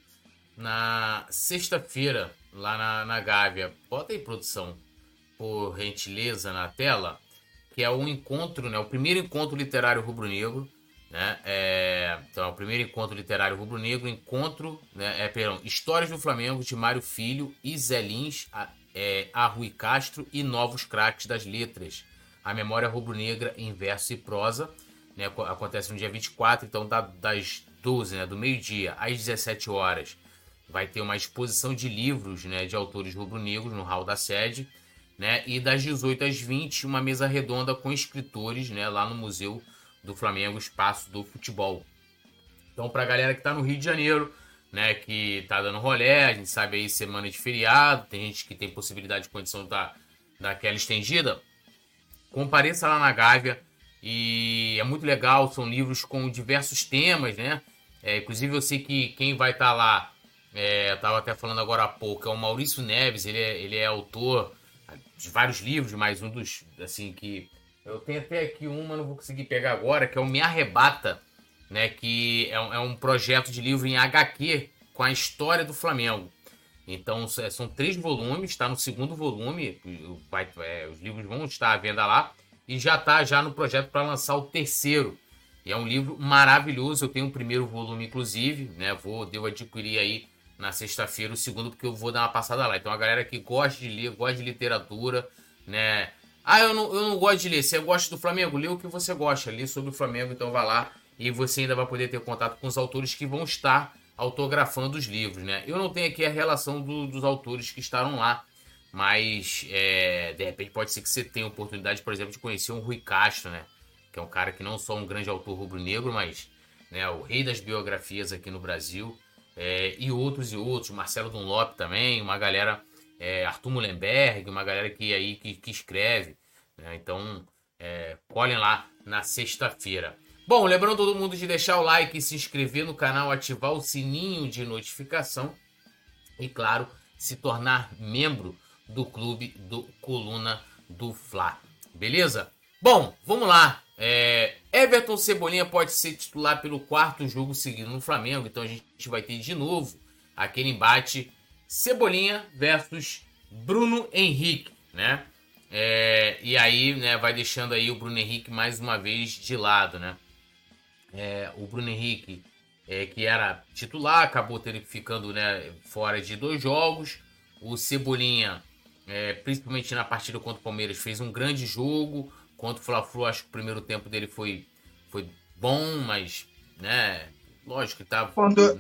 na sexta-feira, lá na Gávea. Bota aí, produção, por gentileza, na tela, que é um encontro, né? O primeiro encontro literário rubro-negro, né? Então, é o primeiro encontro literário rubro-negro, Histórias do Flamengo, de Mário Filho e Zé Lins, a Rui Castro e Novos Craques das Letras. A Memória Rubro-Negra em Verso e Prosa. Né, acontece no dia 24, então das 12, né, do meio-dia às 17 horas, vai ter uma exposição de livros, né, de autores rubro-negros no hall da sede, né, e das 18 às 20, uma mesa redonda com escritores, né, lá no Museu do Flamengo, Espaço do Futebol. Então, para a galera que está no Rio de Janeiro, né, que está dando rolé, a gente sabe aí, semana de feriado, tem gente que tem possibilidade de condição daquela estendida, compareça lá na Gávea. E é muito legal, são livros com diversos temas, né? Inclusive eu sei que quem vai estar lá, eu estava até falando agora há pouco, é o Maurício Neves, ele é autor de vários livros, mas um dos, assim, que eu tenho até aqui uma, não vou conseguir pegar agora, que é o Me Arrebata, né? Que é um projeto de livro em HQ com a história do Flamengo. Então são 3 volumes, está no 2º volume, os livros vão estar à venda lá. E já está já no projeto para lançar o 3º. E é um livro maravilhoso. Eu tenho o primeiro volume, inclusive, né? Devo adquirir aí na sexta-feira o 2º, porque eu vou dar uma passada lá. Então, a galera que gosta de ler, gosta de literatura, né? Eu não gosto de ler. Você gosta do Flamengo? Lê o que você gosta. Lê sobre o Flamengo, então vá lá. E você ainda vai poder ter contato com os autores que vão estar autografando os livros, né? Eu não tenho aqui a relação dos autores que estarão lá. Mas, de repente, pode ser que você tenha a oportunidade, por exemplo, de conhecer um Rui Castro, né? Que é um cara que não só um grande autor rubro-negro, mas, né, o rei das biografias aqui no Brasil. E outros. Marcelo Dunlop também, uma galera... Arthur Mullenberg, uma galera que escreve. Né? Então, colhem lá na sexta-feira. Bom, lembrando todo mundo de deixar o like, se inscrever no canal, ativar o sininho de notificação. E, claro, se tornar membro do clube do Coluna do Fla, beleza? Bom, vamos lá. Everton Cebolinha pode ser titular pelo 4º jogo seguido no Flamengo, então a gente vai ter de novo aquele embate Cebolinha versus Bruno Henrique, né? E aí, né, vai deixando aí o Bruno Henrique mais uma vez de lado, né? O Bruno Henrique, que era titular, acabou ficando, né, fora de 2 jogos. O Cebolinha, principalmente na partida contra o Palmeiras, fez um grande jogo. Contra o Fla-Flu, acho que o primeiro tempo dele foi bom, mas, né, lógico que tá...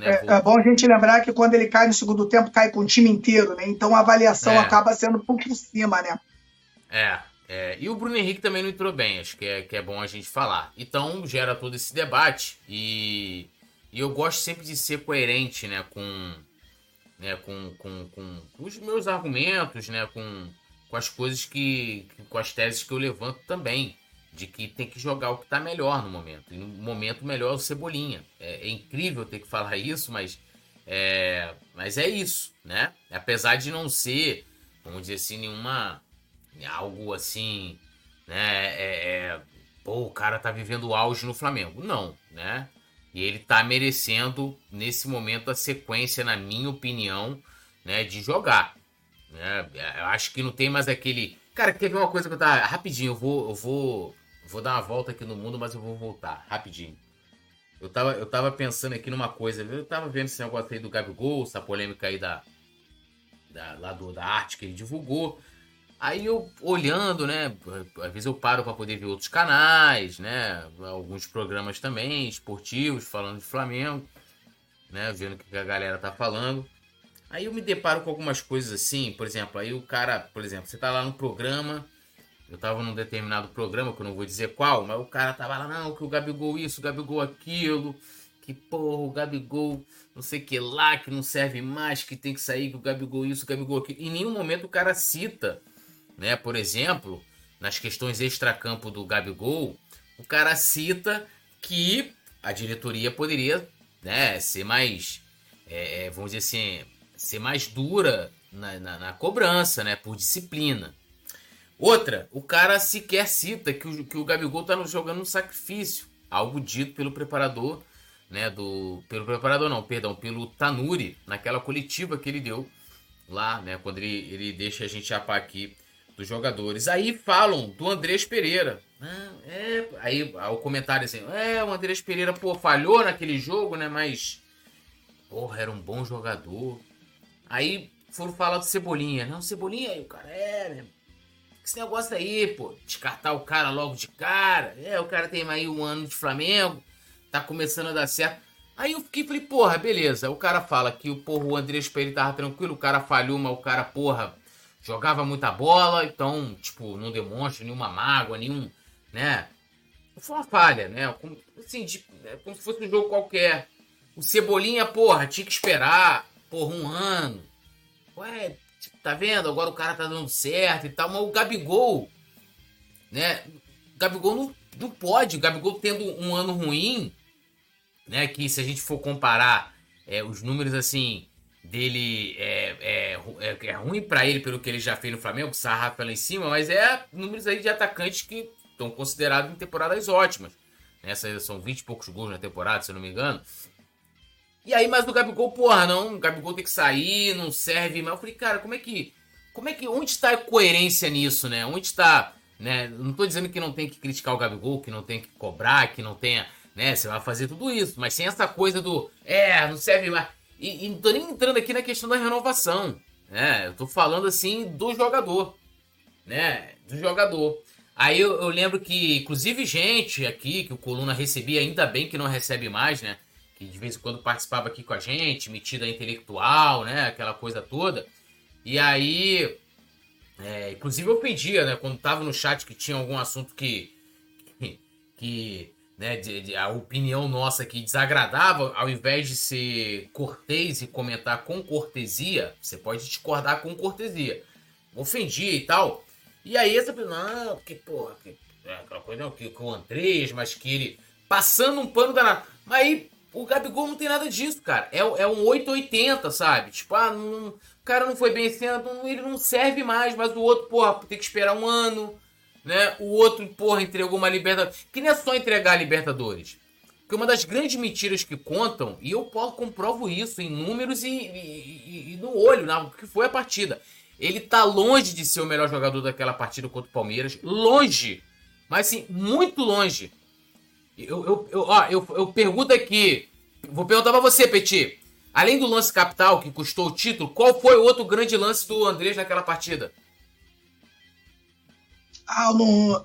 É bom a gente lembrar que quando ele cai no 2º tempo, cai com o time inteiro, né? Então a avaliação acaba sendo um pouco por cima, né? E o Bruno Henrique também não entrou bem, acho que é bom a gente falar. Então gera todo esse debate e eu gosto sempre de ser coerente, né, com os meus argumentos, né, com as coisas com as teses que eu levanto também, de que tem que jogar o que está melhor no momento, e no momento melhor é o Cebolinha. É incrível ter que falar isso, mas é isso, né? Apesar de não ser vamos dizer assim, nenhuma, algo assim, né, pô, o cara tá vivendo o auge no Flamengo, não, né, e ele tá merecendo, nesse momento, a sequência, na minha opinião, né, de jogar, né, eu acho que não tem mais aquele, cara, teve uma coisa que eu tava, rapidinho, eu vou dar uma volta aqui no mundo, mas eu vou voltar, rapidinho, eu tava pensando aqui numa coisa, eu tava vendo esse negócio aí do Gabigol, essa polêmica aí da arte que ele divulgou. Aí eu olhando, né, às vezes eu paro para poder ver outros canais, né, alguns programas também esportivos falando de Flamengo, né, vendo o que a galera tá falando. Aí eu me deparo com algumas coisas assim, por exemplo, aí o cara, por exemplo, você tá lá no programa, eu tava num determinado programa, que eu não vou dizer qual, mas o cara tava lá, não, que o Gabigol isso, o Gabigol aquilo, que porra, o Gabigol não sei o que lá, que não serve mais, que tem que sair, que o Gabigol isso, o Gabigol aquilo. Em nenhum momento o cara cita, né, por exemplo, nas questões extracampo do Gabigol, o cara cita que a diretoria poderia, né, ser mais, vamos dizer assim, ser mais dura na cobrança, né, por disciplina. Outra, o cara sequer cita que o Gabigol está jogando um sacrifício, algo dito pelo preparador, né, pelo Tanuri, naquela coletiva que ele deu lá, né, quando ele deixa a gente chapar aqui dos jogadores. Aí falam do Andrés Pereira, aí o comentário assim, o Andrés Pereira, pô, falhou naquele jogo, né, mas, porra, era um bom jogador. Aí foram falar do Cebolinha, não, Cebolinha, aí o cara, né, esse negócio aí, pô, descartar o cara logo de cara, o cara tem aí um ano de Flamengo, tá começando a dar certo. Aí eu fiquei, falei, porra, beleza, o cara fala que o Andrés Pereira tava tranquilo, o cara falhou, mas o cara, porra, jogava muita bola, então, tipo, não demonstra nenhuma mágoa, nenhum, né, foi uma falha, né, como, assim, como se fosse um jogo qualquer. O Cebolinha, porra, tinha que esperar, porra, um ano, ué, tá vendo? Agora o cara tá dando certo e tal, mas o Gabigol, né, o Gabigol não pode, o Gabigol tendo um ano ruim, né, que se a gente for comparar os números, assim, dele é ruim pra ele pelo que ele já fez no Flamengo, sarrafa lá em cima, mas números aí de atacantes que estão considerados em temporadas ótimas, né, são 20 e poucos gols na temporada, se eu não me engano. E aí, mas o Gabigol, porra, não, o Gabigol tem que sair, não serve, mas eu falei, cara, como é que, onde está a coerência nisso, né, onde está, né, não tô dizendo que não tem que criticar o Gabigol, que não tem que cobrar, que não tenha, né, você vai fazer tudo isso, mas sem essa coisa do, não serve mais, e não tô nem entrando aqui na questão da renovação, né, eu tô falando, assim, do jogador, né, do jogador. Aí eu lembro que, inclusive, gente aqui, que o Coluna recebia, ainda bem que não recebe mais, né, que de vez em quando participava aqui com a gente, metida intelectual, né, aquela coisa toda, e aí, inclusive eu pedia, né, quando tava no chat que tinha algum assunto que né, a opinião nossa aqui desagradava, ao invés de ser cortês e comentar com cortesia, você pode discordar com cortesia, ofendia e tal, e aí essa pessoa, não, porque porra, aquela coisa não, que o Andrés, mas que ele, passando um pano danado, mas aí, o Gabigol não tem nada disso, cara. É um 880, sabe? Tipo, o cara não foi bem esse ano, ele não serve mais, mas o outro, porra, tem que esperar um ano, né? O outro, porra, entregou uma Libertadores. Que não é só entregar a Libertadores. Porque uma das grandes mentiras que contam, e eu comprovo isso em números e no olho, na que foi a partida. Ele tá longe de ser o melhor jogador daquela partida contra o Palmeiras. Longe! Mas, assim, muito longe. Eu pergunto aqui, vou perguntar pra você, Petit. Além do lance capital, que custou o título, qual foi o outro grande lance do Andrés naquela partida?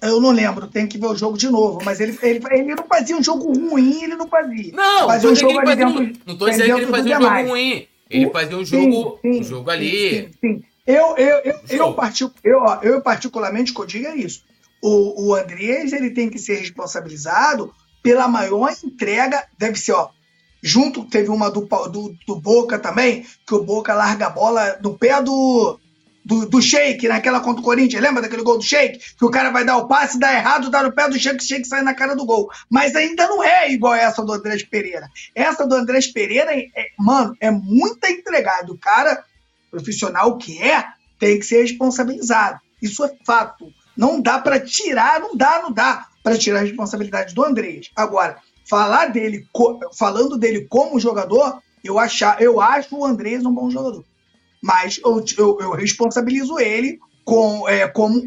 Eu não lembro, tem que ver o jogo de novo. Mas ele não fazia um jogo ruim, ele não fazia. Não, fazia um jogo que ele fazia dentro, não tô dizendo que ele fazia um jogo ruim. Ele fazia um jogo, sim, um jogo ali. Sim. Eu particularmente, que eu diga isso. O Andrés, ele tem que ser responsabilizado pela maior entrega, deve ser, junto, teve uma do Boca também, que o Boca larga a bola do pé do Sheik, naquela contra o Corinthians, lembra daquele gol do Sheik? Que o cara vai dar o passe, dá errado, dá no pé do Sheik, o Sheik sai na cara do gol. Mas ainda não é igual essa do Andrés Pereira. Essa do Andrés Pereira, mano, é muita entregada. O cara profissional que tem que ser responsabilizado. Isso é fato. Não dá para tirar, não dá para tirar a responsabilidade do Andrés. Agora, falando dele como jogador, eu acho o Andrés um bom jogador. Mas eu responsabilizo ele como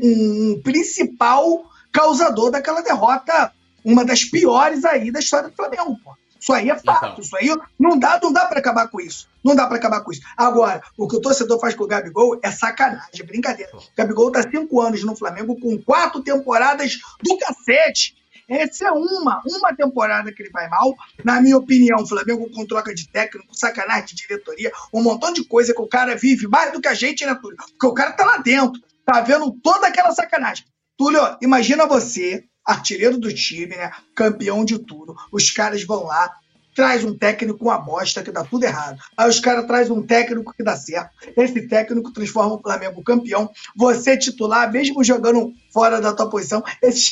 um principal causador daquela derrota, uma das piores aí da história do Flamengo, pô. Isso aí é fato, então. Isso aí não dá para acabar com isso. Não dá para acabar com isso. Agora, o que o torcedor faz com o Gabigol é sacanagem, brincadeira. O Gabigol está 5 anos no Flamengo com 4 temporadas do cacete. Essa é uma temporada que ele vai mal. Na minha opinião, o Flamengo com troca de técnico, sacanagem de diretoria, um montão de coisa que o cara vive mais do que a gente, né, Túlio? Porque o cara tá lá dentro, tá vendo toda aquela sacanagem. Túlio, imagina você... artilheiro do time, né? Campeão de tudo. Os caras vão lá, traz um técnico com uma bosta que dá tudo errado. Aí os caras trazem um técnico que dá certo. Esse técnico transforma o Flamengo campeão. Você titular, mesmo jogando fora da tua posição, esses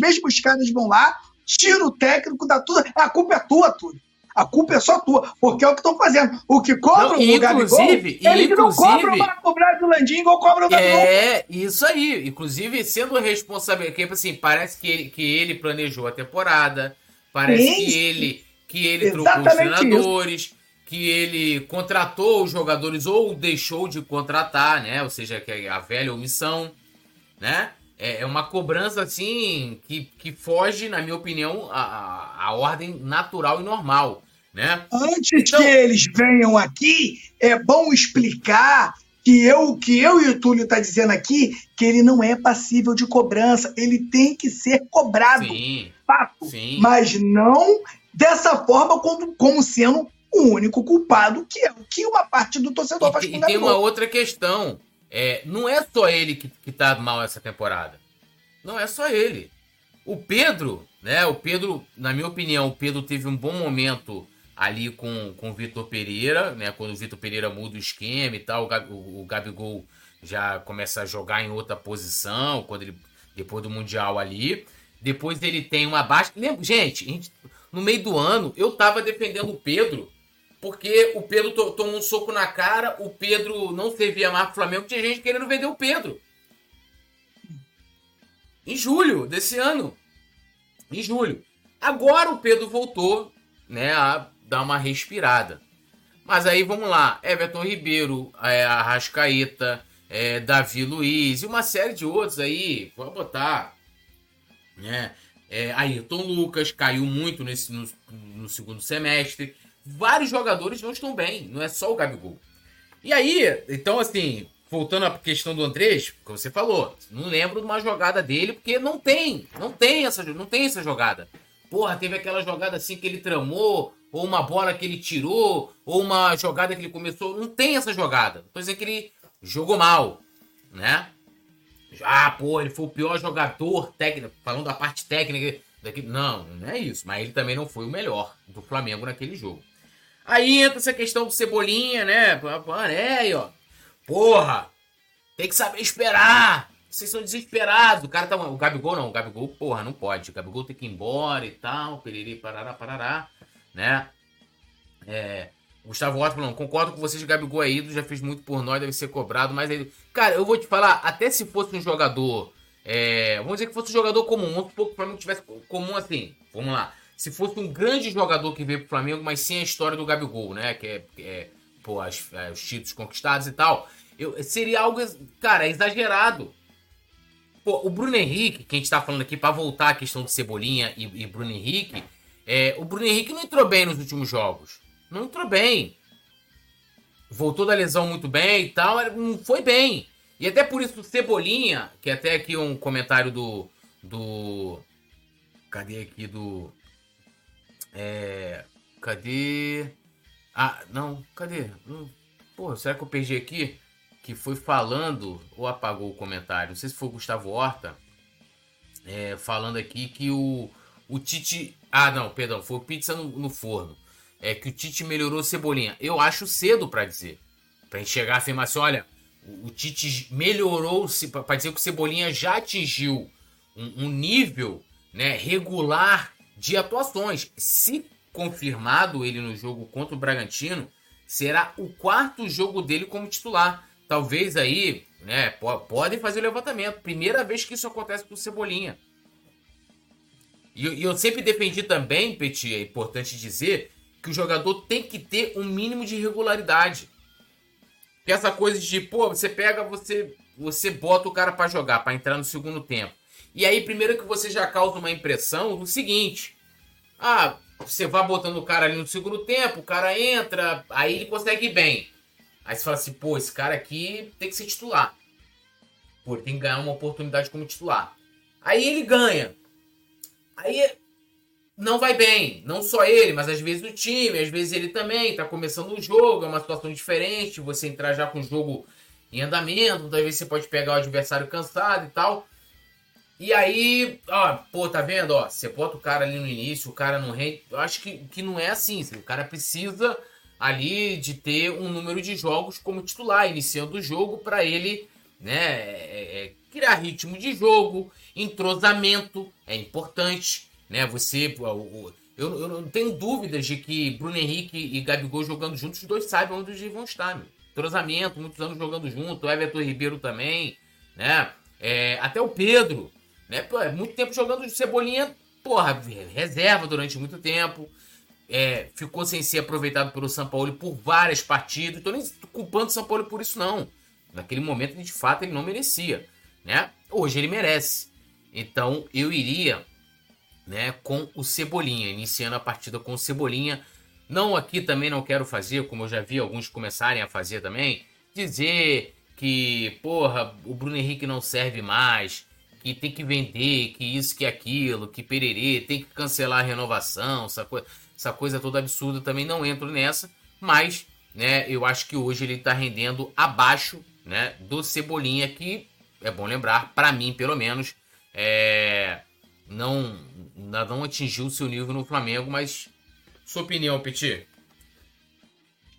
mesmos caras vão lá, tira o técnico, dá tudo. A culpa é tua, Túlio. A culpa é só tua, porque é o que estão fazendo. O que cobram o Gabigol, eles não cobram para cobrar do Landim igual cobram o Gabigol. É, isso aí. Inclusive, sendo responsável, que, assim, parece que ele planejou a temporada, parece que ele trocou os treinadores, isso. Que ele contratou os jogadores ou deixou de contratar, né? Ou seja, que é a velha omissão, né? É uma cobrança, assim, que foge, na minha opinião, a ordem natural e normal, né? Antes que eles venham aqui, é bom explicar que eu e o Túlio tá dizendo aqui que ele não é passível de cobrança. Ele tem que ser cobrado, sim, fato, sim. Mas não dessa forma como sendo o único culpado, que é o que uma parte do torcedor faz com o Gabigol. E tem uma outra questão. Não é só ele que tá mal essa temporada. Não é só ele. O Pedro, né? O Pedro, na minha opinião, o Pedro teve um bom momento ali com o Vitor Pereira, né? Quando o Vitor Pereira muda o esquema e tal, o Gabigol já começa a jogar em outra posição, quando ele, depois do Mundial ali. Depois ele tem uma baixa... Gente, no meio do ano, eu tava defendendo o Pedro... Porque o Pedro tomou um soco na cara, o Pedro não servia mais pro Flamengo, tinha gente querendo vender o Pedro. Em julho desse ano. Agora o Pedro voltou, né, a dar uma respirada. Mas aí vamos lá, Everton Ribeiro, Arrascaeta, Davi Luiz e uma série de outros aí, vou botar, né? Ayrton Lucas caiu muito no segundo semestre. Vários jogadores não estão bem, não é só o Gabigol. E aí, então assim, voltando à questão do Andrés, que você falou, não lembro de uma jogada dele, porque não tem essa jogada. Porra, teve aquela jogada assim que ele tramou, ou uma bola que ele tirou, ou uma jogada que ele começou, não tem essa jogada. Tô dizendo que ele jogou mal, né? Ele foi o pior jogador técnico, falando da parte técnica daqui. Não é isso, mas ele também não foi o melhor do Flamengo naquele jogo. Aí entra essa questão do Cebolinha, né? Aí, ó. Porra! Tem que saber esperar! Vocês são desesperados. O cara tá... O Gabigol não. O Gabigol, porra, não pode. O Gabigol tem que ir embora e tal. Periri, parará. Né? Gustavo Horta falando, concordo com vocês, Gabigol é ídolo, já fez muito por nós, deve ser cobrado, mas... Cara, eu vou te falar, até se fosse um jogador... Vamos dizer que fosse um jogador comum. Um pouco para mim tivesse comum assim. Vamos lá. Se fosse um grande jogador que veio pro Flamengo, mas sem a história do Gabigol, né? Que os títulos conquistados e tal. Seria algo, cara, exagerado. O Bruno Henrique, que a gente tá falando aqui, pra voltar à questão de Cebolinha e Bruno Henrique, o Bruno Henrique não entrou bem nos últimos jogos. Não entrou bem. Voltou da lesão muito bem e tal. Não foi bem. E até por isso o Cebolinha, que até aqui um comentário Porra, será que eu perdi aqui? Que foi falando, ou apagou o comentário, não sei se foi o Gustavo Horta, falando aqui que o Tite... foi o Pizza no Forno. Que o Tite melhorou o Cebolinha. Eu acho cedo pra dizer. Pra gente chegar a afirmar assim, olha... O Tite melhorou, para dizer que o Cebolinha já atingiu um nível, né, regular de atuações. Se confirmado ele no jogo contra o Bragantino, será o 4º jogo dele como titular. talvez aí, né, podem fazer o levantamento. Primeira vez que isso acontece com o Cebolinha. E eu sempre defendi também, Petit, é importante dizer, que o jogador tem que ter um mínimo de regularidade. Porque essa coisa de, pô, você pega, você bota o cara pra jogar, pra entrar no segundo tempo. E aí, primeiro que você já causa uma impressão do seguinte. Ah, você vai botando o cara ali no segundo tempo, o cara entra, aí ele consegue ir bem. Aí você fala assim, pô, esse cara aqui tem que ser titular. Pô, ele tem que ganhar uma oportunidade como titular. Aí ele ganha. Aí não vai bem, não só ele, mas às vezes o time, às vezes ele também, tá começando o jogo, é uma situação diferente, você entrar já com o jogo em andamento, talvez você pode pegar o adversário cansado e tal. E aí, ó, pô, tá vendo, ó, você bota o cara ali no início, o cara não rende, eu acho que não é assim, o cara precisa ali de ter um número de jogos como titular, iniciando o jogo pra ele, né, criar ritmo de jogo, entrosamento, é importante, né, você, eu não tenho dúvidas de que Bruno Henrique e Gabigol jogando juntos, os dois sabem onde eles vão estar, meu. Entrosamento, muitos anos jogando junto, Everton Ribeiro também, né, até o Pedro, né, muito tempo jogando Cebolinha, porra, reserva durante muito tempo, ficou sem ser aproveitado pelo Sampaoli por várias partidas, não tô nem culpando o Sampaoli por isso não, naquele momento de fato ele não merecia, né, hoje ele merece, então eu iria, né, com o Cebolinha, iniciando a partida com o Cebolinha, não aqui também não quero fazer, como eu já vi alguns começarem a fazer também, dizer que, porra, o Bruno Henrique não serve mais, que tem que vender, que isso, que aquilo, que pererê, tem que cancelar a renovação, essa coisa toda absurda, também não entro nessa, mas, né, eu acho que hoje ele tá rendendo abaixo, né, do Cebolinha, que é bom lembrar, pra mim pelo menos, não atingiu o seu nível no Flamengo, mas sua opinião, Petit?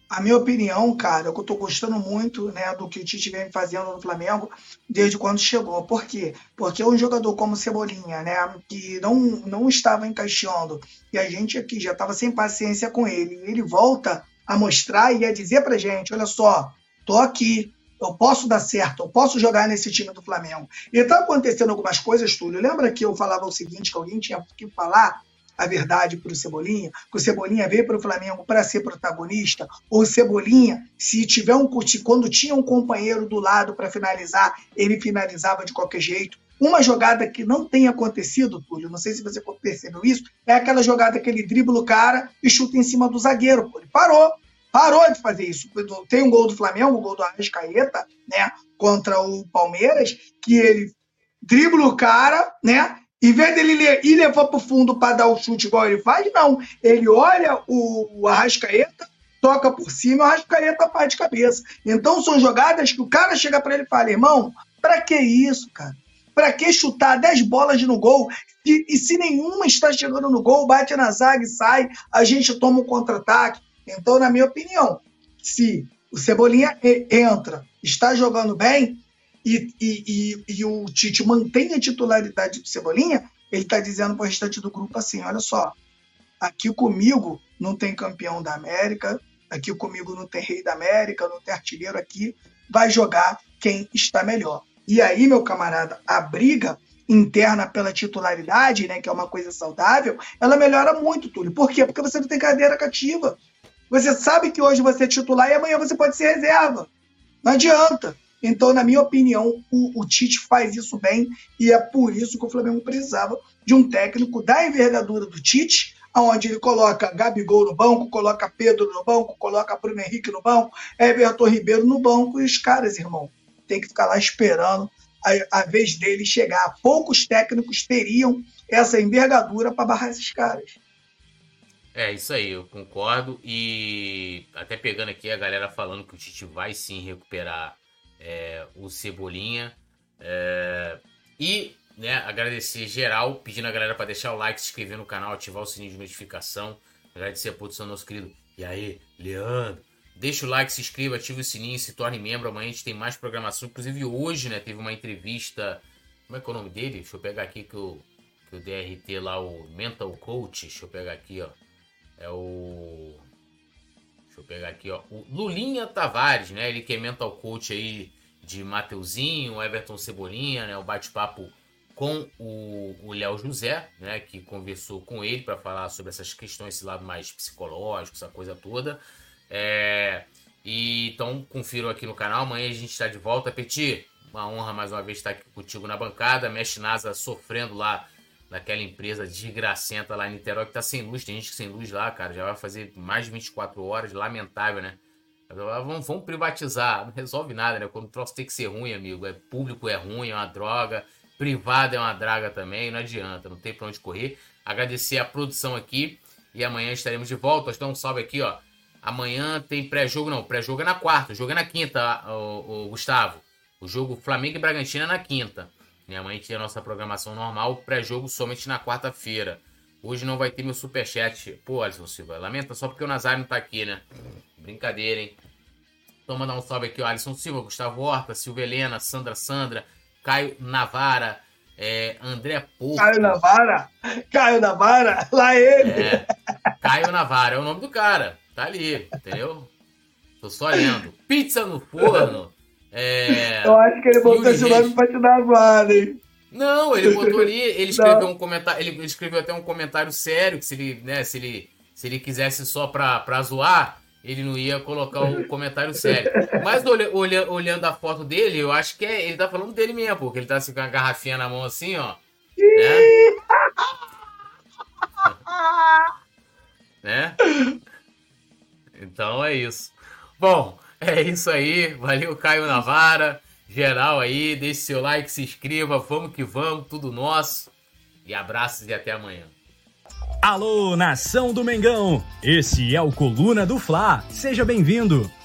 A minha opinião, cara, é que eu tô gostando muito, né, do que o Tite vem fazendo no Flamengo desde quando chegou. Por quê? Porque um jogador como Cebolinha, né, que não estava encaixando, e a gente aqui já estava sem paciência com ele, ele volta a mostrar e a dizer pra gente, olha só, tô aqui, eu posso dar certo, eu posso jogar nesse time do Flamengo. E tá acontecendo algumas coisas, Túlio. Lembra que eu falava o seguinte, que alguém tinha que falar a verdade para o Cebolinha? Que o Cebolinha veio para o Flamengo para ser protagonista? Ou o Cebolinha, quando tinha um companheiro do lado para finalizar, ele finalizava de qualquer jeito? Uma jogada que não tem acontecido, Túlio, não sei se você percebeu isso, é aquela jogada que ele dribla o cara e chuta em cima do zagueiro. Ele parou de fazer isso. Tem um gol do Flamengo, um gol do Arrascaeta, né, contra o Palmeiras, que ele dribla o cara, né, em vez dele ir levar pro fundo para dar o chute igual ele faz, não. Ele olha o Arrascaeta, toca por cima e o Arrascaeta faz de cabeça. Então são jogadas que o cara chega para ele e fala, irmão, para que isso, cara? Para que chutar 10 bolas no gol? E se nenhuma está chegando no gol, bate na zaga e sai, a gente toma um contra-ataque. Então, na minha opinião, se o Cebolinha entra, está jogando bem e o Tite mantém a titularidade do Cebolinha, ele está dizendo para o restante do grupo assim, olha só, aqui comigo não tem campeão da América, aqui comigo não tem rei da América, não tem artilheiro aqui, vai jogar quem está melhor. E aí, meu camarada, a briga interna pela titularidade, né, que é uma coisa saudável, ela melhora muito, Túlio. Por quê? Porque você não tem cadeira cativa. Você sabe que hoje você é titular e amanhã você pode ser reserva. Não adianta. Então, na minha opinião, o Tite faz isso bem e é por isso que o Flamengo precisava de um técnico da envergadura do Tite, onde ele coloca Gabigol no banco, coloca Pedro no banco, coloca Bruno Henrique no banco, Everton Ribeiro no banco e os caras, irmão, tem que ficar lá esperando a vez dele chegar. Poucos técnicos teriam essa envergadura para barrar esses caras. É, isso aí, eu concordo, e até pegando aqui a galera falando que o Tite vai sim recuperar o Cebolinha, e, né, agradecer geral, pedindo a galera para deixar o like, se inscrever no canal, ativar o sininho de notificação, agradecer a produção do nosso querido, e aí, Leandro, deixa o like, se inscreva, ativa o sininho, se torne membro, amanhã a gente tem mais programação, inclusive hoje, né, teve uma entrevista, como é que é o nome dele? Deixa eu pegar aqui que o DRT lá, o Mental Coach, deixa eu pegar aqui, ó, é o... Deixa eu pegar aqui, ó. O Lulinha Tavares, né? Ele que é mental coach aí de Matheuzinho, Everton Cebolinha, né? O bate-papo com o Léo José, né? Que conversou com ele para falar sobre essas questões, esse lado mais psicológico, essa coisa toda. E então, confiram aqui no canal. Amanhã a gente está de volta. Petit, uma honra mais uma vez estar aqui contigo na bancada. Mexe NASA sofrendo lá naquela empresa desgracenta lá em Niterói, que está sem luz. Tem gente que sem luz lá, cara. Já vai fazer mais de 24 horas. Lamentável, né? Vamos privatizar. Não resolve nada, né? Quando o troço tem que ser ruim, amigo. É público, é ruim, é uma droga. Privado é uma draga também. Não adianta. Não tem para onde correr. Agradecer a produção aqui. E amanhã estaremos de volta. Então, um salve aqui, ó. Amanhã tem pré-jogo, não. Pré-jogo é na quarta. O jogo é na quinta, o Gustavo. O jogo Flamengo e Bragantino é na quinta. E amanhã a gente tem a nossa programação normal. Pré-jogo somente na quarta-feira. Hoje não vai ter meu superchat. Pô, Alisson Silva, lamenta só porque o Nazário não tá aqui, né? Brincadeira, hein? Então, mandar um salve aqui, ó. Alisson Silva, Gustavo Horta, Silvia Helena, Sandra, Caio Navara, André Pouco. Caio Navara? Lá ele! Caio Navara é o nome do cara. Tá ali, entendeu? Tô só lendo. Pizza no forno. Eu acho que ele botou esse nome pra te dar vara, hein? Não, ele botou ali, ele escreveu um comentário, ele escreveu até um comentário sério, que se ele quisesse só pra zoar, ele não ia colocar um comentário sério. Mas olhando a foto dele, eu acho que ele tá falando dele mesmo, porque ele tá assim, com a garrafinha na mão assim, ó. Né? Então é isso. Bom, é isso aí. Valeu, Caio Navara. Geral aí. Deixe seu like, se inscreva. Vamos que vamos. Tudo nosso. E abraços e até amanhã. Alô, nação do Mengão. Esse é o Coluna do Fla. Seja bem-vindo.